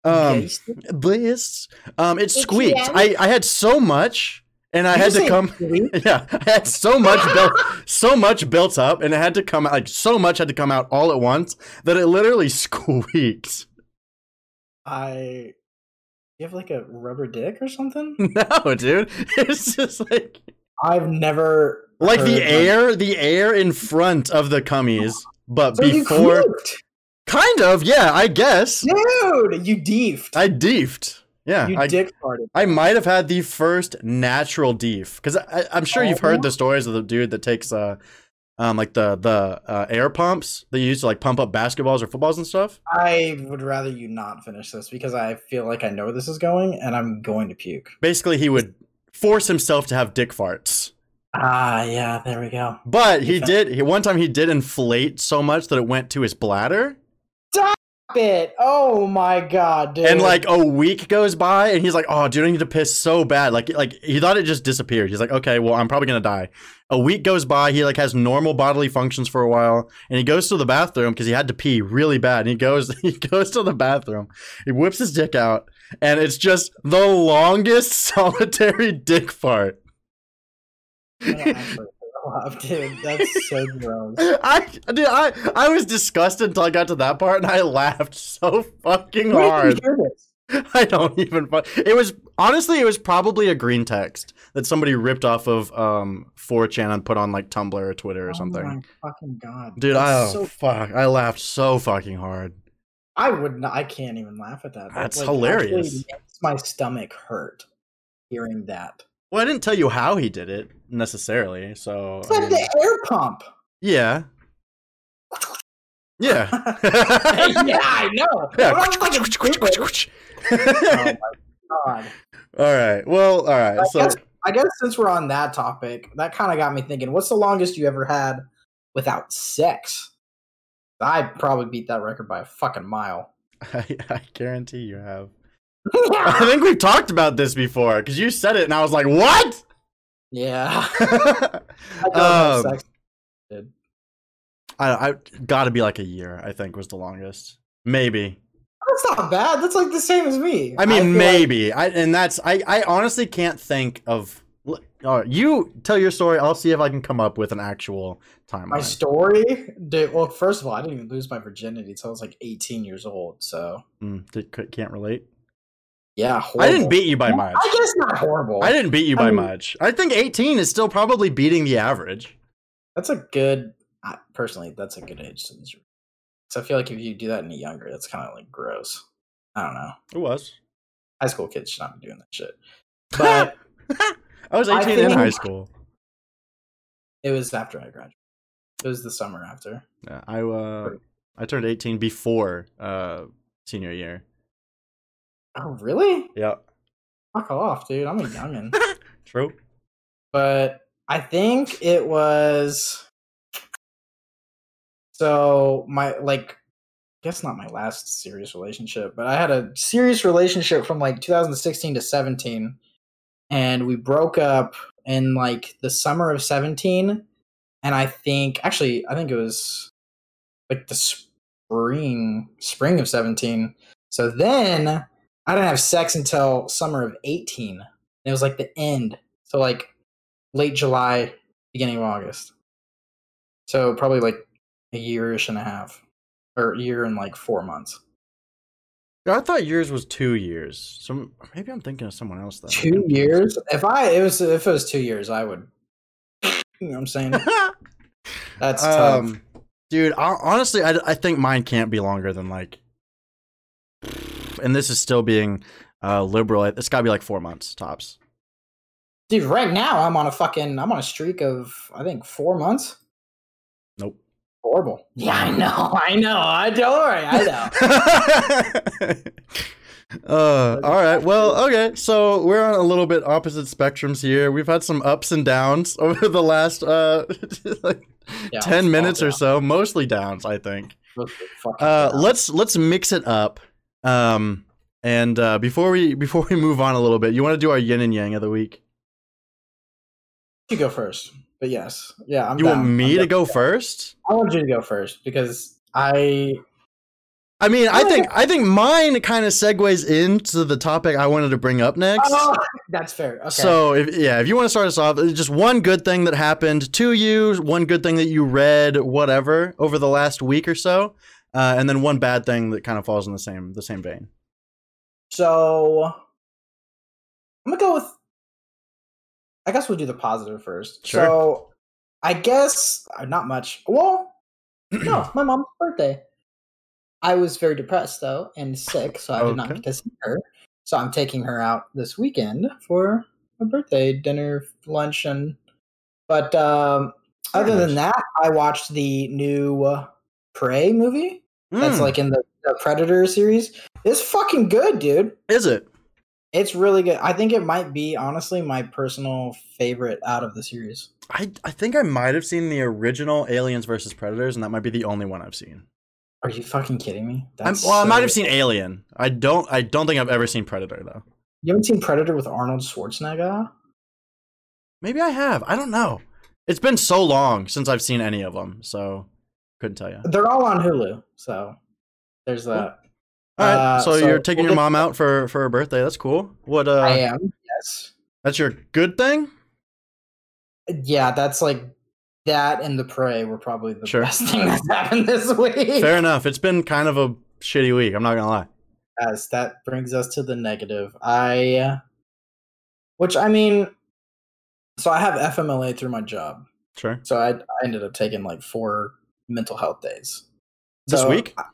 um, blasted? Blast, um, it squeaked. Yeah. I, I had so much and I Did had to come, squeak? yeah, I had so much, built, so much built up and it had to come out, like so much had to come out all at once that it literally squeaked. I, you have like a rubber dick or something? No, dude. It's just like, I've never. Like the air, the air in front of the cummies, but so before, you kind of, yeah, I guess. Dude, you deefed. I deefed. Yeah, you I, dick farted. I might have had the first natural deef because I'm sure oh, you've heard yeah. the stories of the dude that takes uh, um, like the the uh, air pumps that you use to like pump up basketballs or footballs and stuff. I would rather you not finish this because I feel like I know where this is going and I'm going to puke. Basically, he would force himself to have dick farts. Ah, yeah, there we go. But he did, he, one time he did inflate so much that it went to his bladder. Stop it! Oh my god, dude. And like a week goes by and he's like, oh, dude, I need to piss so bad. Like, like he thought it just disappeared. He's like, okay, well, I'm probably going to die. A week goes by, he like has normal bodily functions for a while, and he goes to the bathroom because he had to pee really bad. And he goes, he goes to the bathroom, he whips his dick out, and it's just the longest solitary dick fart. Off, dude, that's so gross. I, dude, I, I was disgusted until I got to that part, and I laughed so fucking Where hard. Did you hear this? I don't even. It was honestly, it was probably a green text that somebody ripped off of um four chan and put on like Tumblr or Twitter or oh something. My fucking god, dude! I oh, so fuck, I laughed so fucking hard. I would not. I can't even laugh at that. That's like, hilarious. Actually, my stomach hurt hearing that. Well, I didn't tell you how he did it necessarily, so. It's like I mean, the air pump. Yeah. Yeah. Yeah, I know. Yeah. Oh my god. All right. Well, all right. I so guess, I guess since we're on that topic, that kind of got me thinking. What's the longest you ever had without sex? I probably beat that record by a fucking mile. I, I guarantee you have. I think we've talked about this before because you said it and I was like, what? Yeah. I don't um, have sex. I, I gotta be like a year, I think, was the longest. Maybe. That's not bad. That's like the same as me. I mean, I maybe. Like... I and that's I, I honestly can't think of uh, you tell your story, I'll see if I can come up with an actual timeline. My story? Dude, well, first of all, I didn't even lose my virginity until I was like eighteen years old, so mm, did, can't relate. Yeah, horrible. I didn't beat you by much. I guess not horrible. I didn't beat you by I mean, much. I think eighteen is still probably beating the average. That's a good, personally, that's a good age. So I feel like if you do that any younger, that's kind of like gross. I don't know. It was. High school kids should not be doing that shit. But I was eighteen I in high school. It was after I graduated. It was the summer after. Yeah, I uh, I turned eighteen before uh, senior year. Oh, really? Yeah. Fuck off, dude. I'm a youngin'. True. But I think it was... So, my, like, I guess not my last serious relationship, but I had a serious relationship from, like, two thousand sixteen to seventeen, and we broke up in, like, the summer of seventeen, and I think... Actually, I think it was, like, the spring, spring of seventeen. So then... I didn't have sex until summer of eighteen. And it was like the end. So like late July, beginning of August. So probably like a year-ish and a half. Or a year and like four months. I thought yours was two years. So maybe I'm thinking of someone else though. Two years? If I it was if it was two years, I would you know what I'm saying? That's um, tough. Dude, I, honestly I, I think mine can't be longer than like and this is still being uh, liberal. It's got to be like four months tops. Dude, right now I'm on a fucking, I'm on a streak of, I think, four months. Nope. Horrible. Yeah, I know. I know. I don't worry. I know. uh, all right. Well, okay. So we're on a little bit opposite spectrums here. We've had some ups and downs over the last uh, like yeah, ten minutes or so. Mostly downs, I think. Uh, let's let's mix it up. Um, and, uh, before we, before we move on a little bit, you want to do our yin and yang of the week? You go first, but yes. Yeah. I'm you down. want me I'm to go down. first? I want you to go first because I, I mean, I think, I think mine kind of segues into the topic I wanted to bring up next. Oh, that's fair. Okay. So if, yeah, if you want to start us off, just one good thing that happened to you, one good thing that you read, whatever, over the last week or so. Uh, and then one bad thing that kind of falls in the same the same vein. So I'm gonna go with. I guess we'll do the positive first. Sure. So I guess not much. Well, no, my mom's birthday. I was very depressed though and sick, so I did okay. not get to see her. So I'm taking her out this weekend for a birthday dinner, lunch, and. But um, other nice. than that, I watched the new uh, Prey movie. That's mm. like in the, the Predator series. It's fucking good, dude. Is it? It's really good. I think it might be, honestly, my personal favorite out of the series. I, I think I might have seen the original Aliens versus Predators, and that might be the only one I've seen. Are you fucking kidding me? That's I'm, well, so I might have seen Alien. I don't I don't think I've ever seen Predator, though. You haven't seen Predator with Arnold Schwarzenegger? Maybe I have. I don't know. It's been so long since I've seen any of them, so couldn't tell you. They're all on Hulu, so there's that. All right, uh, so, so you're taking we'll your mom out for, for her birthday. That's cool. What? Uh, I am, yes. That's your good thing? Yeah, that's like that and The Prey were probably the sure. best thing that's happened this week. Fair enough. It's been kind of a shitty week. I'm not going to lie. Yes, that brings us to the negative. I, which I mean... So I have F M L A through my job. Sure. So I, I ended up taking like four mental health days. This so, week? I,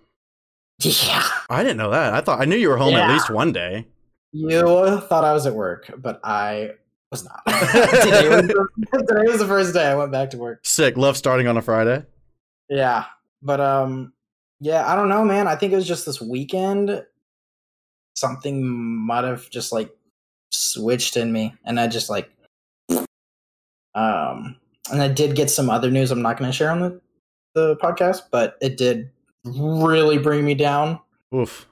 yeah. I didn't know that. I thought I knew you were home yeah. at least one day. You thought I was at work, but I was not. today, was the, today was the first day I went back to work. Sick. Love starting on a Friday. Yeah. But um, yeah, I don't know, man. I think it was just this weekend. Something might have just like switched in me. And I just like. Um, and I did get some other news I'm not going to share on the, the podcast, but it did really bring me down. Oof.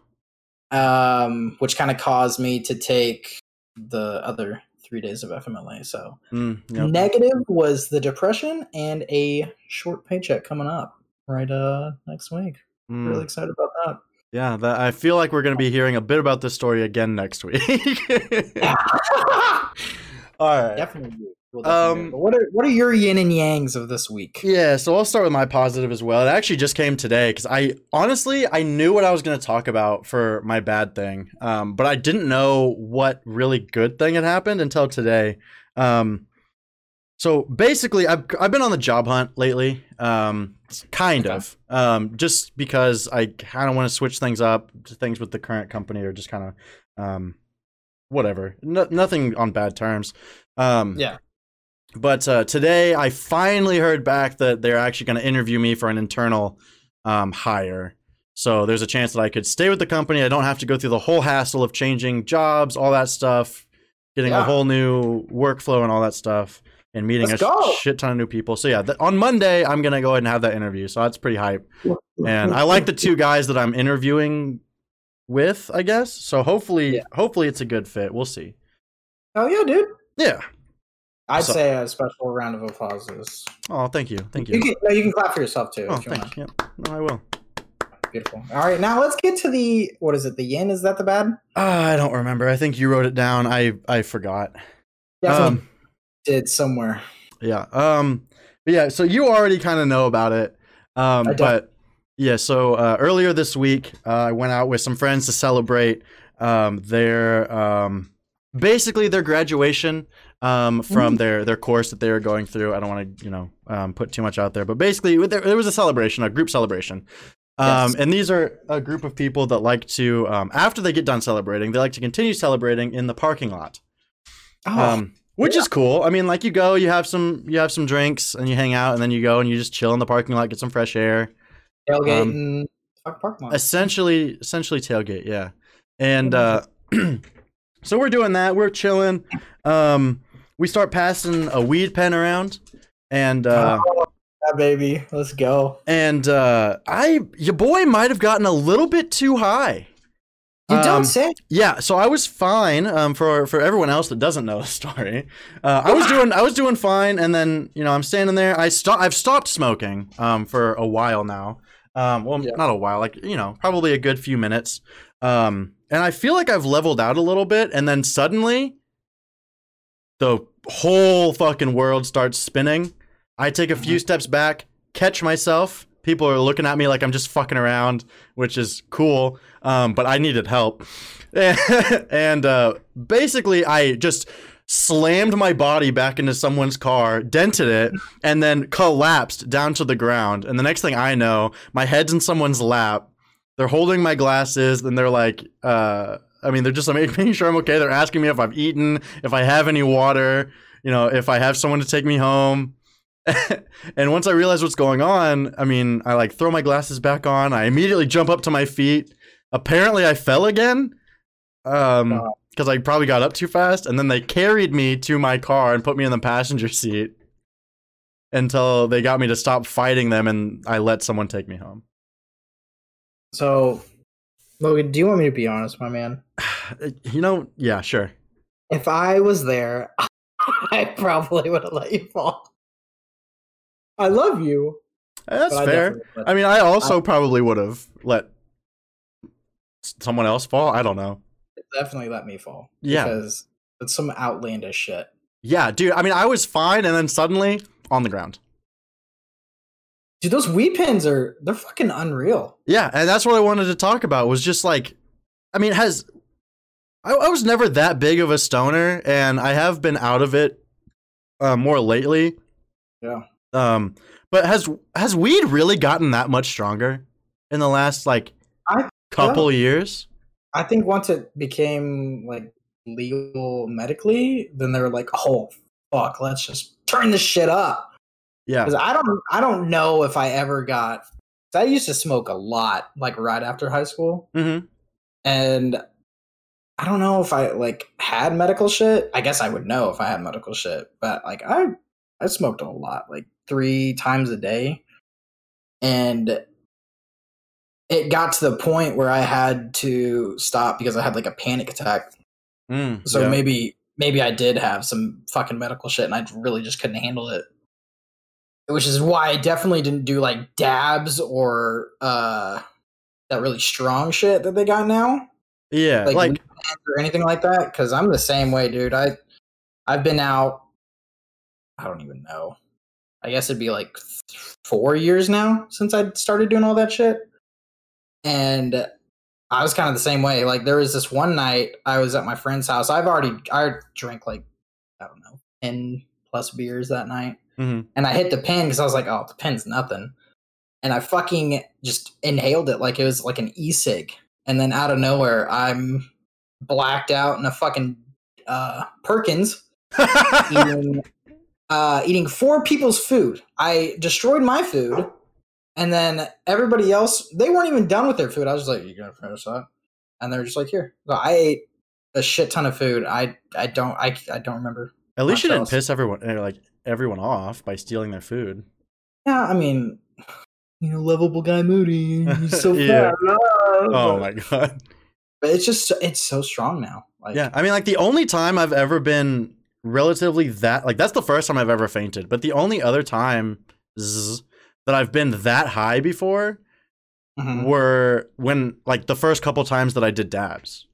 Um, which kind of caused me to take the other three days of F M L A. So mm, yep. Negative was the depression and a short paycheck coming up right uh, next week. Mm. Really excited about that. Yeah, that, I feel like we're going to be hearing a bit about this story again next week. All right. Definitely. We'll um, what are what are your yin and yangs of this week? Yeah, so I'll start with my positive as well. It actually just came today because I honestly I knew what I was going to talk about for my bad thing, um, but I didn't know what really good thing had happened until today. Um, so basically, I've I've been on the job hunt lately, um, kind okay. of, um, just because I kind of want to switch things up to things with the current company or just kind of um, whatever, no, nothing on bad terms. Um, yeah. But uh, today I finally heard back that they're actually going to interview me for an internal um, hire. So there's a chance that I could stay with the company. I don't have to go through the whole hassle of changing jobs, all that stuff, getting yeah. a whole new workflow and all that stuff and meeting Let's a go. shit ton of new people. So yeah, th- on Monday, I'm going to go ahead and have that interview. So that's pretty hype. And I like the two guys that I'm interviewing with, I guess. So hopefully, yeah. hopefully it's a good fit. We'll see. Oh yeah, dude. Yeah. I'd so. say a special round of applause is. Oh, thank you, thank you. You can, no, you can clap for yourself too. Oh, if you thanks. Want. Yeah. No, I will. Beautiful. All right, now let's get to the what is it? The yin? Is that the bad? Uh, I don't remember. I think you wrote it down. I I forgot. Definitely um, did somewhere. Yeah. Um. Yeah. So you already kind of know about it. Um. I but yeah. So uh, earlier this week, uh, I went out with some friends to celebrate um, their um, basically their graduation. Um, from their, their course that they were going through. I don't want to, you know, um, put too much out there, but basically there, there was a celebration, a group celebration. Um, yes. And these are a group of people that like to, um, after they get done celebrating, they like to continue celebrating in the parking lot, oh, um, which yeah. is cool. I mean, like you go, you have some, you have some drinks and you hang out and then you go and you just chill in the parking lot, get some fresh air. Tailgate um, and fuck parking lot. Essentially, essentially tailgate. Yeah. And, uh, so we're doing that. We're chilling. Um, We start passing a weed pen around, and uh, oh, yeah, baby, let's go. And uh, I, your boy, might have gotten a little bit too high. You um, don't say. Yeah, so I was fine. Um, for for everyone else that doesn't know the story, uh, I was doing I was doing fine, and then you know I'm standing there. I stop. I've stopped smoking. Um, for a while now. Um, well, yeah. not a while. Like you know, probably a good few minutes. Um, and I feel like I've leveled out a little bit, and then suddenly. The whole fucking world starts spinning. I take a few steps back, catch myself. People are looking at me like I'm just fucking around, which is cool. Um, but I needed help. and uh, basically, I just slammed my body back into someone's car, dented it, and then collapsed down to the ground. And the next thing I know, my head's in someone's lap. They're holding my glasses, and they're like... Uh, I mean, they're just making sure I'm okay. They're asking me if I've eaten, if I have any water, you know, if I have someone to take me home. And once I realize what's going on, I mean, I like throw my glasses back on. I immediately jump up to my feet. Apparently, I fell again. Um, because I probably got up too fast, and then they carried me to my car and put me in the passenger seat until they got me to stop fighting them and I let someone take me home. So, Logan, do you want me to be honest, my man? You know, yeah, sure. If I was there, I probably would have let you fall. I love you. That's fair. I, I mean, I also I, probably would have let someone else fall. I don't know. Definitely let me fall. Yeah. Because it's some outlandish shit. Yeah, dude. I mean, I was fine, and then suddenly, on the ground. Dude, those Wii pins are, they're fucking unreal. Yeah, and that's what I wanted to talk about, was just like, I mean, has, I, I was never that big of a stoner, and I have been out of it uh, more lately. Yeah. Um, but has has weed really gotten that much stronger in the last, like, I, couple yeah. years? I think once it became, like, legal medically, then they were like, oh, fuck, let's just turn this shit up. Yeah, because I don't, I don't know if I ever got. I used to smoke a lot, like right after high school, mm-hmm. and I don't know if I like had medical shit. I guess I would know if I had medical shit, but like I, I smoked a lot, like three times a day, and it got to the point where I had to stop because I had like a panic attack. Mm, so yeah. maybe, maybe I did have some fucking medical shit, and I really just couldn't handle it. Which is why I definitely didn't do, like, dabs or uh, that really strong shit that they got now. Yeah, like... like or anything like that, because I'm the same way, dude. I, I've been out... I don't even know. I guess it'd be, like, four years now since I started doing all that shit. And I was kind of the same way. Like, there was this one night I was at my friend's house. I've already... I drank, like, I don't know, ten plus beers that night. Mm-hmm. And I hit the pen because I was like, oh, the pen's nothing. And I fucking just inhaled it like it was like an e-cig. And then out of nowhere, I'm blacked out in a fucking uh, Perkins eating, uh, eating four people's food. I destroyed my food. And then everybody else, they weren't even done with their food. I was just like, you gonna finish that? And they're just like, here. So I ate a shit ton of food. I, I don't I, I don't remember. At least you didn't piss everyone like everyone off by stealing their food. Yeah, I mean, you know, lovable guy Moody. He's so yeah. bad. Oh my god! But it's just it's so strong now. Like, yeah, I mean, like the only time I've ever been relatively that like that's the first time I've ever fainted. But the only other time zzz, that I've been that high before mm-hmm. were when like the first couple times that I did dabs.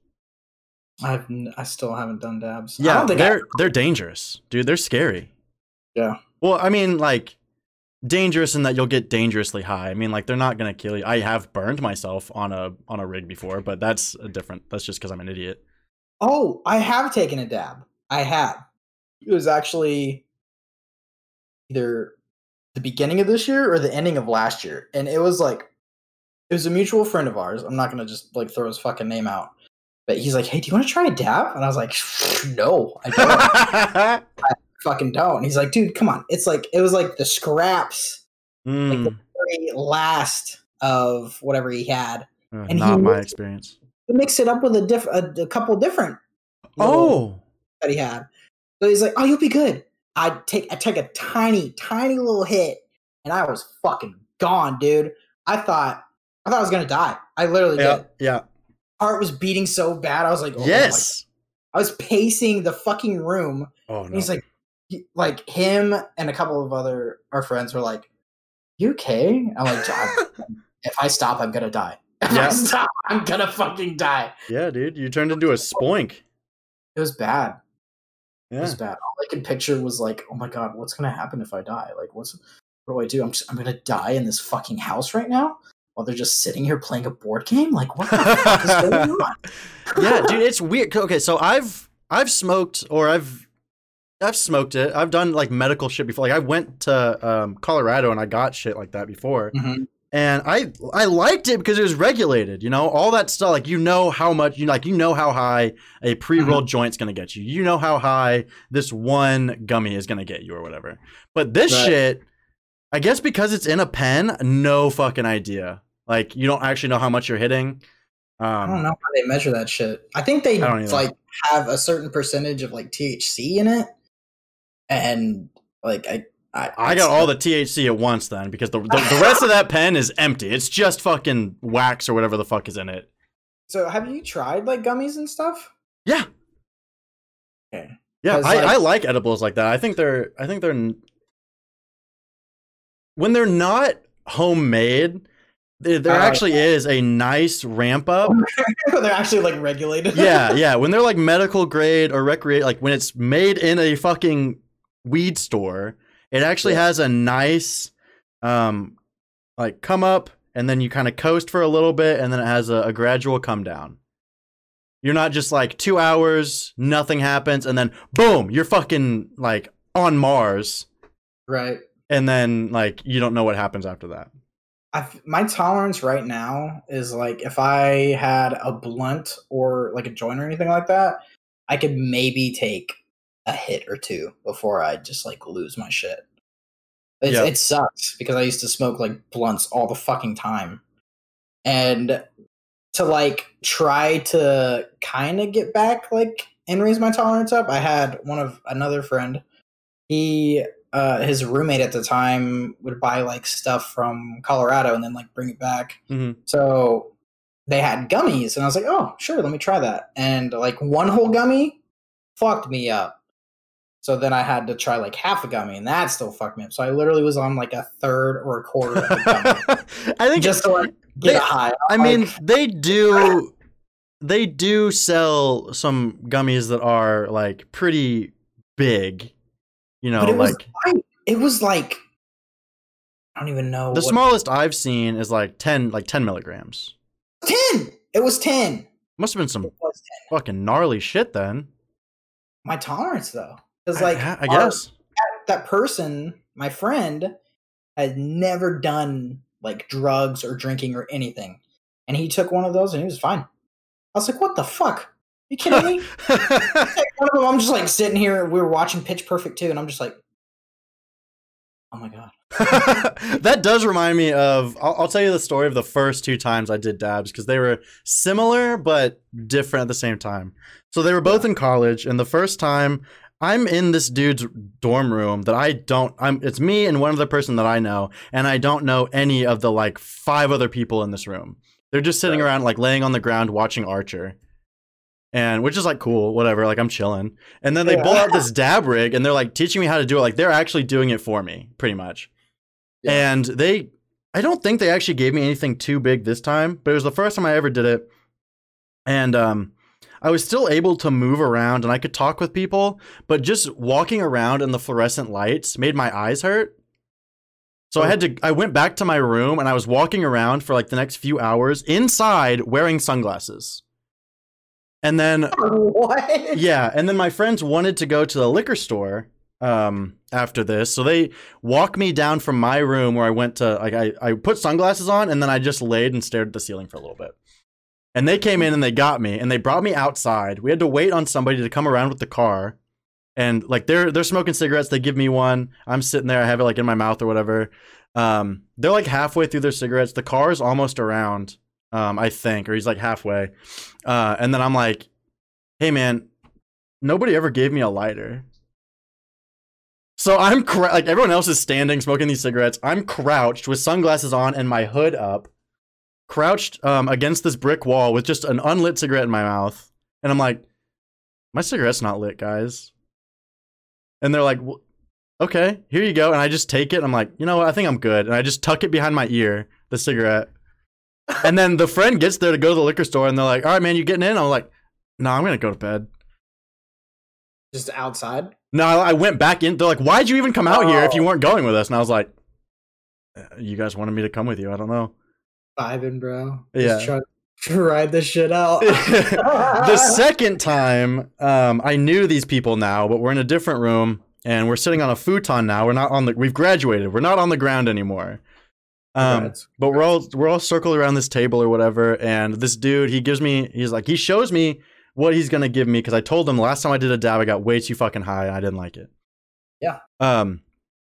I've I still haven't done dabs. Yeah, I don't think they're I- they're dangerous, dude. They're scary. Yeah. Well, I mean, like, dangerous in that you'll get dangerously high. I mean, like, they're not gonna kill you. I have burned myself on a on a rig before, but that's a different. That's just because I'm an idiot. Oh, I have taken a dab. I have. It was actually either the beginning of this year or the ending of last year, and it was like it was a mutual friend of ours. I'm not gonna just like throw his fucking name out. But he's like, hey, do you want to try a dab? And I was like, no, I don't. I fucking don't. And he's like, dude, come on. It's like, it was like the scraps, mm. like the very last of whatever he had. Uh, and not he my mixed, experience. He mixed it up with a, diff- a, a couple different. Oh. That he had. So he's like, oh, you'll be good. I take, I take a tiny, tiny little hit and I was fucking gone, dude. I thought, I thought I was going to die. I literally yeah, did. Yeah. Heart was beating so bad. I was like, oh, yes, I was pacing the fucking room. Oh, no. And he's like, he, like him and a couple of other, our friends were like, you okay? I'm like, if I stop, I'm going to die. If yeah. I stop, I'm going to fucking die. Yeah, dude, you turned into a spoink. It was bad. Yeah. It was bad. All I could picture was like, oh my God, what's going to happen if I die? Like, what's, what do I do? I'm just, I'm going to die in this fucking house right now. While they're just sitting here playing a board game? Like, what the fuck is going on? Yeah, dude, it's weird. Okay, so I've I've smoked or I've I've smoked it. I've done like medical shit before. Like I went to um, Colorado and I got shit like that before. Mm-hmm. And I I liked it because it was regulated, you know, all that stuff. Like you know how much you like you know how high a pre-rolled mm-hmm. joint's gonna get you. You know how high this one gummy is gonna get you or whatever. But this right. shit, I guess because it's in a pen, no fucking idea. Like, you don't actually know how much you're hitting. Um, I don't know how they measure that shit. I think they I like have a certain percentage of like T H C in it, and like I. I, I got all the T H C at once then, because the the, the rest of that pen is empty. It's just fucking wax or whatever the fuck is in it. So have you tried like gummies and stuff? Yeah. Okay. Yeah, I like, I like edibles like that. I think they're I think they're when they're not homemade, there, there uh, actually yeah. is a nice ramp up. They're actually like regulated. Yeah, yeah. When they're like medical grade or recreate, like when it's made in a fucking weed store. It actually yeah. has a nice, um, like, come up, and then you kind of coast for a little bit, and then it has a, a gradual come down. You're not just, like, two hours, nothing happens, and then, boom, you're fucking, like, on Mars. Right. And then, like, you don't know what happens after that. I've, my tolerance right now is, like, if I had a blunt or, like, a joint or anything like that, I could maybe take a hit or two before I just like lose my shit. It, yep. it sucks because I used to smoke like blunts all the fucking time, and to like try to kind of get back like and raise my tolerance up. I had one of another friend. He uh, his roommate at the time would buy like stuff from Colorado and then like bring it back. Mm-hmm. So they had gummies, and I was like, oh sure, let me try that. And like one whole gummy fucked me up. So then I had to try like half a gummy, and that still fucked me up. So I literally was on like a third or a quarter of a gummy. I think just to like get they, a high. I like, mean, they do, they do sell some gummies that are like pretty big, you know, but it like, was like it was like I don't even know. The what smallest I've seen is like ten, like ten milligrams. Ten. It was ten. Must have been some fucking gnarly shit then. My tolerance though. Because like I, I guess our, that person, my friend, had never done like drugs or drinking or anything, and he took one of those and he was fine. I was like, "What the fuck? Are you kidding me?" Like, one of them, I'm just like sitting here. And we were watching Pitch Perfect too, and I'm just like, "Oh my god." That does remind me of. I'll, I'll tell you the story of the first two times I did dabs because they were similar but different at the same time. So they were both yeah. in college, and the first time. I'm in this dude's dorm room that I don't, I'm, it's me and one other person that I know, and I don't know any of the like five other people in this room. They're just sitting around like laying on the ground watching Archer, and which is like cool, whatever, like I'm chilling. And then they yeah. pull out this dab rig and they're like teaching me how to do it. Like they're actually doing it for me pretty much. Yeah. And they, I don't think they actually gave me anything too big this time, but it was the first time I ever did it. And, um, I was still able to move around and I could talk with people, but just walking around in the fluorescent lights made my eyes hurt. So I had to, I went back to my room and I was walking around for like the next few hours inside wearing sunglasses. And then, what? yeah. And then my friends wanted to go to the liquor store um, after this. So they walked me down from my room where I went to, like I, I put sunglasses on and then I just laid and stared at the ceiling for a little bit. And they came in and they got me and they brought me outside. We had to wait on somebody to come around with the car, and like they're they're smoking cigarettes. They give me one. I'm sitting there. I have it like in my mouth or whatever. Um, they're like halfway through their cigarettes. The car is almost around, um, I think, or he's like halfway. Uh, and then I'm like, hey, man, nobody ever gave me a lighter. So I'm cr- like everyone else is standing smoking these cigarettes. I'm crouched with sunglasses on and my hood up. Crouched um, against this brick wall with just an unlit cigarette in my mouth. And I'm like, my cigarette's not lit, guys. And they're like, well, okay, here you go. And I just take it. I'm like, you know what? I think I'm good. And I just tuck it behind my ear, the cigarette. And then the friend gets there to go to the liquor store. And they're like, all right, man, you getting in? I'm like, no, nah, I'm going to go to bed. Just outside? No, I went back in. They're like, why'd you even come out oh. here if you weren't going with us? And I was like, you guys wanted me to come with you. I don't know. Vibing, bro. Yeah. Just try to ride this shit out. The second time, um, I knew these people now, but we're in a different room and we're sitting on a futon now. We're not on the, we've graduated. We're not on the ground anymore. Um, right. But we're all, we're all circled around this table or whatever. And this dude, he gives me, he's like, he shows me what he's going to give me. Cause I told him last time I did a dab, I got way too fucking high. And I didn't like it. Yeah. Um,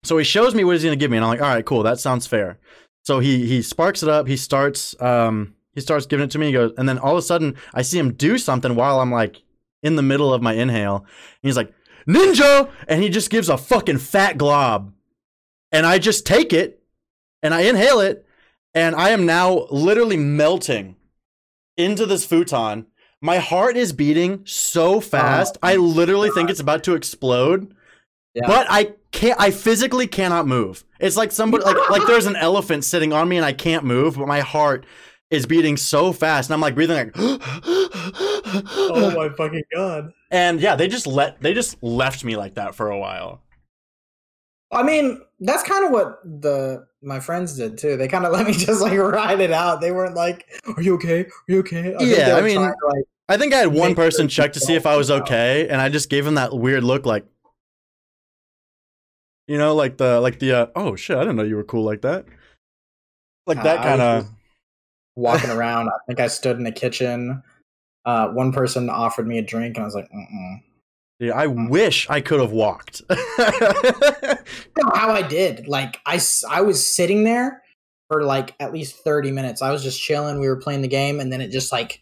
so he shows me what he's going to give me. And I'm like, all right, cool. That sounds fair. So he he sparks it up. He starts um, He starts giving it to me. He goes, and then all of a sudden I see him do something while I'm like in the middle of my inhale. And he's like, ninja. And he just gives a fucking fat glob. And I just take it and I inhale it. And I am now literally melting into this futon. My heart is beating so fast. I literally think it's about to explode. Yeah. But I can't, I physically cannot move. It's like somebody, like, like there's an elephant sitting on me and I can't move, but my heart is beating so fast. And I'm like breathing like, oh my fucking God. And yeah, they just let, they just left me like that for a while. I mean, that's kind of what the, my friends did too. They kind of let me just like ride it out. They weren't like, are you okay? Are you okay? I yeah. I mean, to, like, I think I had one person check to see if I was okay. And I just gave him that weird look like, you know, like the, like the, uh, oh shit, I didn't know you were cool like that. Like uh, that kind of. Walking around. I think I stood in the kitchen. Uh, one person offered me a drink and I was like, mm-mm. Yeah, I wish I could have walked. How I did. Like, I, I was sitting there for like at least thirty minutes. I was just chilling. We were playing the game and then it just like,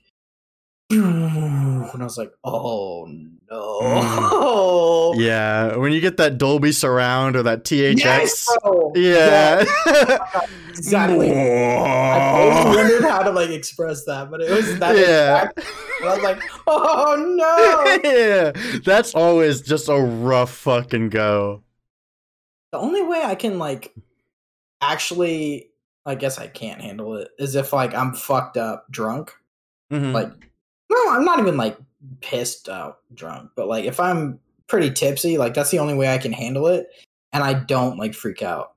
and I was like, oh no. Yeah, when you get that Dolby surround or that T H X. Yes, yeah. yeah. Exactly. I always wondered how to like express that, but it was that yeah. exact. I was like, oh no. Yeah. That's always just a rough fucking go. The only way I can like actually, I guess I can't handle it, is if like I'm fucked up drunk. Mm-hmm. Like, no, I'm not even like pissed out drunk, but like if I'm pretty tipsy, like that's the only way I can handle it, and I don't like freak out.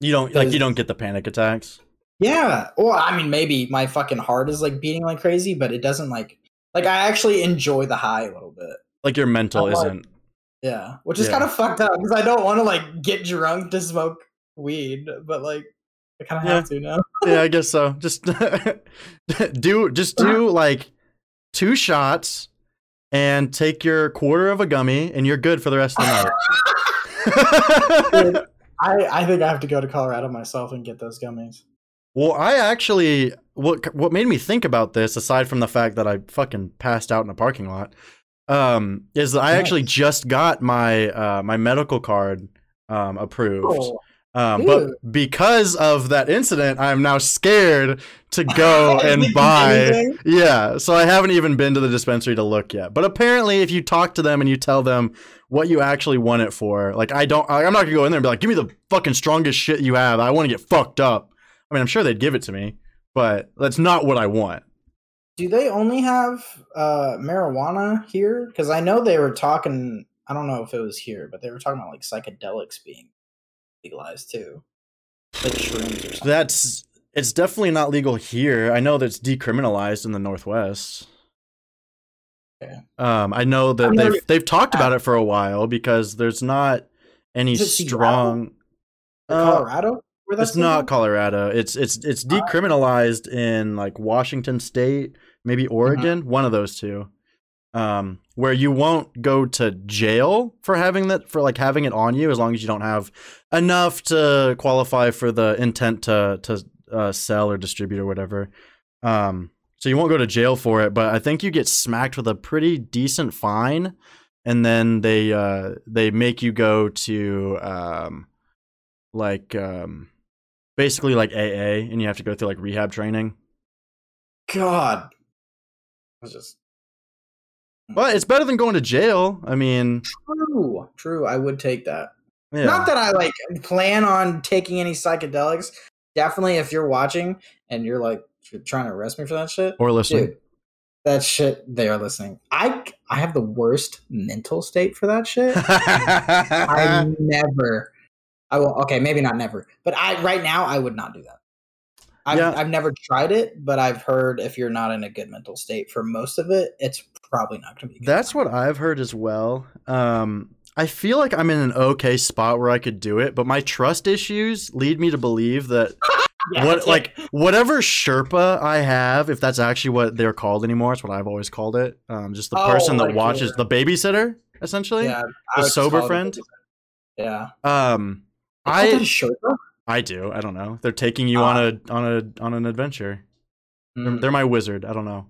You don't like you don't get the panic attacks. Yeah, or well, I mean, maybe my fucking heart is like beating like crazy, but it doesn't like like I actually enjoy the high a little bit. Like your mental I'm isn't. Like, yeah, which is yeah. kind of fucked up because I don't want to like get drunk to smoke weed, but like. I kind of yeah. have to now. Yeah, I guess so. Just do, just do like two shots and take your quarter of a gummy, and you're good for the rest of the night. Dude, I, I think I have to go to Colorado myself and get those gummies. Well, I actually what what made me think about this, aside from the fact that I fucking passed out in a parking lot, um, is that I nice. actually just got my uh, my medical card um, approved. Cool. Um, but because of that incident, I'm now scared to go and buy. Anything? Yeah, so I haven't even been to the dispensary to look yet. But apparently, if you talk to them and you tell them what you actually want it for, like I don't, I'm not gonna go in there and be like, "Give me the fucking strongest shit you have. I want to get fucked up." I mean, I'm sure they'd give it to me, but that's not what I want. Do they only have uh, marijuana here? Because I know they were talking. I don't know if it was here, but they were talking about like psychedelics being. Legalized too, like shrooms or something. That's it's definitely not legal here. I know that's decriminalized in the Northwest. Yeah. Um, I know that I mean, they've they've talked about it for a while because there's not any strong. Colorado? Uh, Colorado? Where that's it's legal? Not Colorado. It's it's it's decriminalized in like Washington State, maybe Oregon, mm-hmm. one of those two, um, where you won't go to jail for having that for like having it on you as long as you don't have enough to qualify for the intent to to uh, sell or distribute or whatever. Um, so you won't go to jail for it, but I think you get smacked with a pretty decent fine, and then they uh, they make you go to um, like um, basically like A A, and you have to go through like rehab training. God, I was just. But it's better than going to jail. I mean, true, true. I would take that. Yeah. Not that I like plan on taking any psychedelics. Definitely, if you're watching and you're like you're trying to arrest me for that shit, or listening, dude, that shit they are listening. I I have the worst mental state for that shit. I never. I will. Okay, maybe not never, but I right now I would not do that. I've, yeah. I've never tried it, but I've heard if you're not in a good mental state for most of it, it's probably not going to be good. That's what I've heard as well. Um, I feel like I'm in an okay spot where I could do it, but my trust issues lead me to believe that yeah, what, like whatever Sherpa I have, if that's actually what they're called anymore, it's what I've always called it. Um, just the oh, person that watches God. The babysitter, essentially. Yeah, the sober friend. Yeah. Um, I. Sherpa? I do. I don't know. They're taking you uh, on a on a on an adventure. They're, they're my wizard. I don't know.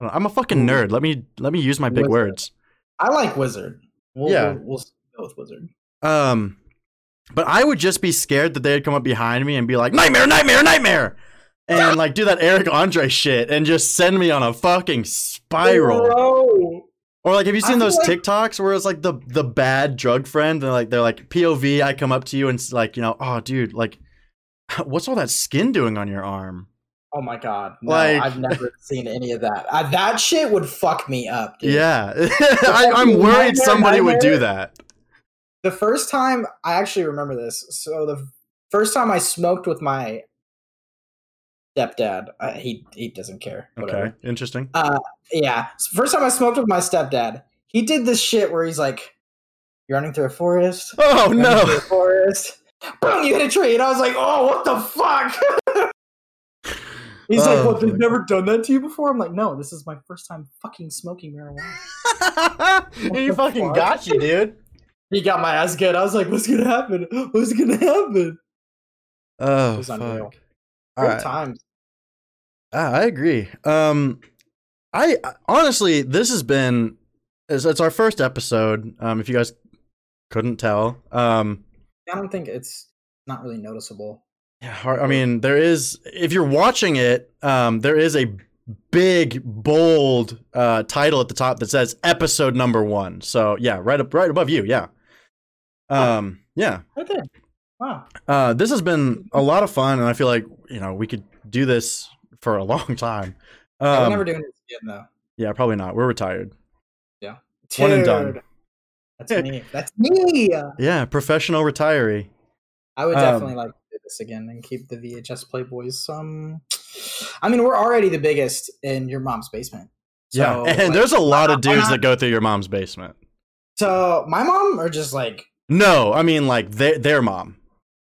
I don't know. I'm a fucking nerd. Let me let me use my big wizard. words. I like wizard. We'll, yeah, we'll, we'll go with wizard. Um, but I would just be scared that they'd come up behind me and be like, nightmare, nightmare, nightmare, and like do that Eric Andre shit and just send me on a fucking spiral. Whoa. Or like, have you seen those like- TikToks where it's like the the bad drug friend? They're like, they're like P O V. I come up to you and it's like, you know, oh dude, like, what's all that skin doing on your arm? Oh my god! No, like, I've never seen any of that. I, that shit would fuck me up, dude. Yeah, I, I'm worried somebody would do that. The first time I actually remember this. So the first time I smoked with my stepdad, I, he he doesn't care. Whatever. Okay, interesting. Uh, yeah, first time I smoked with my stepdad, he did this shit where he's like, "You're running through a forest." Oh no! Through a forest. Boom! You hit a tree, and I was like, "Oh, what the fuck." He's oh, like, what, they've never done that to you before? I'm like, no, this is my first time fucking smoking marijuana. He fucking fuck? got you, dude. He got my ass good. I was like, what's going to happen? What's going to happen? Oh, it was fuck. Unreal. All right. times. Ah, I agree. Um, I honestly, this has been, it's, it's our first episode, um, if you guys couldn't tell. Um, I don't think it's not really noticeable. Yeah, I mean, there is, if you're watching it, um, there is a big, bold uh, title at the top that says episode number one. So, yeah, right up, right above you. Yeah. Um, yeah. Right there. Wow. Uh, this has been a lot of fun, and I feel like, you know, we could do this for a long time. Um, yeah, we're never doing this again, though. Yeah, probably not. We're retired. Yeah. Dude. One and done. That's me. That's me. Yeah, professional retiree. I would definitely um, like this again and keep the V H S Playboys. Um, I mean, we're already the biggest in your mom's basement. So, yeah, and like, there's a lot of dudes that go through your mom's basement. So my mom, or just like no, I mean like their their mom.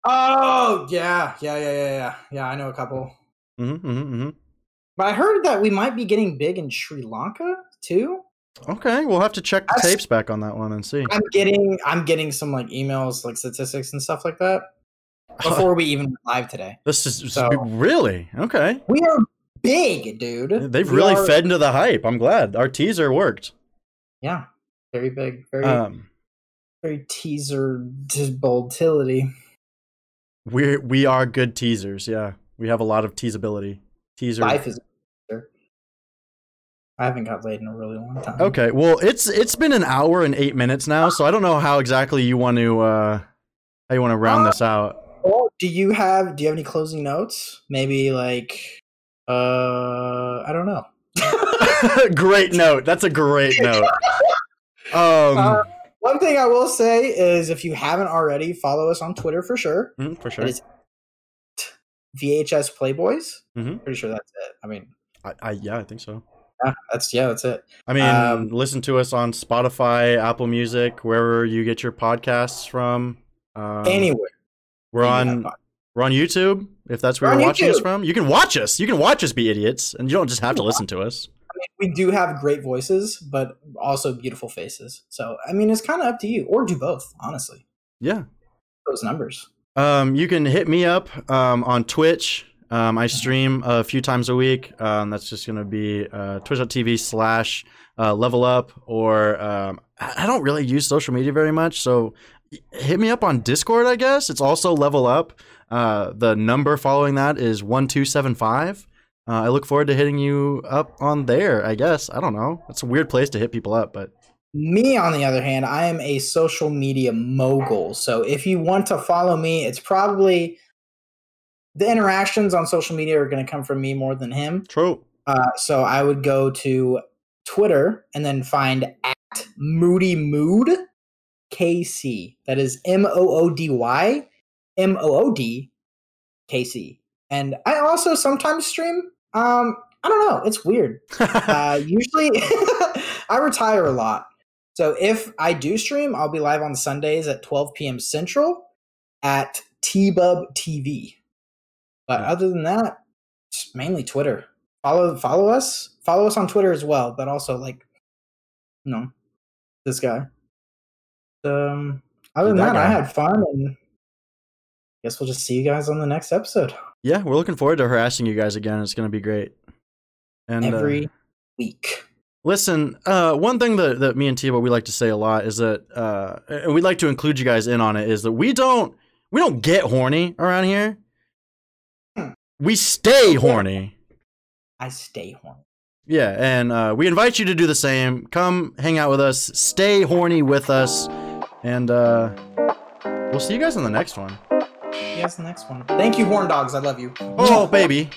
Oh yeah, yeah, yeah, yeah, yeah. Yeah, I know a couple. Mm-hmm, mm-hmm, mm-hmm. But I heard that we might be getting big in Sri Lanka too. Okay, we'll have to check the That's, tapes back on that one and see. I'm getting, I'm getting some like emails, like statistics and stuff like that. Before we even went live today. This is so, really okay. We are big, dude. They've we really are, fed into the hype. I'm glad our teaser worked. Yeah, very big, very, um, very teaser volatility. We we are good teasers. Yeah, we have a lot of teasability. Teaser life is. I haven't got laid in a really long time. Okay, well, it's it's been an hour and eight minutes now, so I don't know how exactly you want to uh, how you want to round uh, this out. Well, do you have do you have any closing notes? Maybe like uh I don't know. Great note. That's a great note. Um uh, one thing I will say is if you haven't already, follow us on Twitter for sure. Mm, for sure. It is V H S Playboys. Mm-hmm. Pretty sure that's it. I mean I, I yeah, I think so. Yeah, that's yeah, that's it. I mean, um, listen to us on Spotify, Apple Music, wherever you get your podcasts from. Um, anywhere. We're on, we're on YouTube, if that's where we're you're watching YouTube. us from. You can watch us. You can watch us be idiots, and you don't just have to listen to us. I mean, we do have great voices, but also beautiful faces. So, I mean, it's kind of up to you, or do both, honestly. Yeah. Those numbers. Um, you can hit me up um, on Twitch. Um, I stream a few times a week. Um, that's just going to be uh, twitch.tv slash level up, or um, I don't really use social media very much, so... Hit me up on Discord, I guess. It's also level up. Uh, the number following that is one two seven five. Uh, I look forward to hitting you up on there, I guess. I don't know. It's a weird place to hit people up, but... Me, on the other hand, I am a social media mogul. So if you want to follow me, it's probably... The interactions on social media are going to come from me more than him. True. Uh, so I would go to Twitter and then find at Moody Mood. K C. That is M O O D Y M O O D K C. And I also sometimes stream. Um, I don't know. It's weird. uh, usually I retire a lot. So if I do stream, I'll be live on Sundays at twelve p.m. Central at Tbub T V. But other than that, it's mainly Twitter. Follow follow us. Follow us on Twitter as well, but also like, you know, this guy. Um, other than that, that I had fun, and I guess we'll just see you guys on the next episode. Yeah, we're looking forward to harassing you guys again. It's going to be great. And, Every uh, week. Listen, uh, one thing that, that me and Tiba, we like to say a lot is that, uh, and we'd like to include you guys in on it, is that we don't, we don't get horny around here. We stay horny. I stay horny. Yeah, and uh, we invite you to do the same. Come hang out with us. Stay horny with us. And uh, we'll see you guys in the next one. See you guys in the next one. Thank you, horn dogs. I love you. Oh, baby.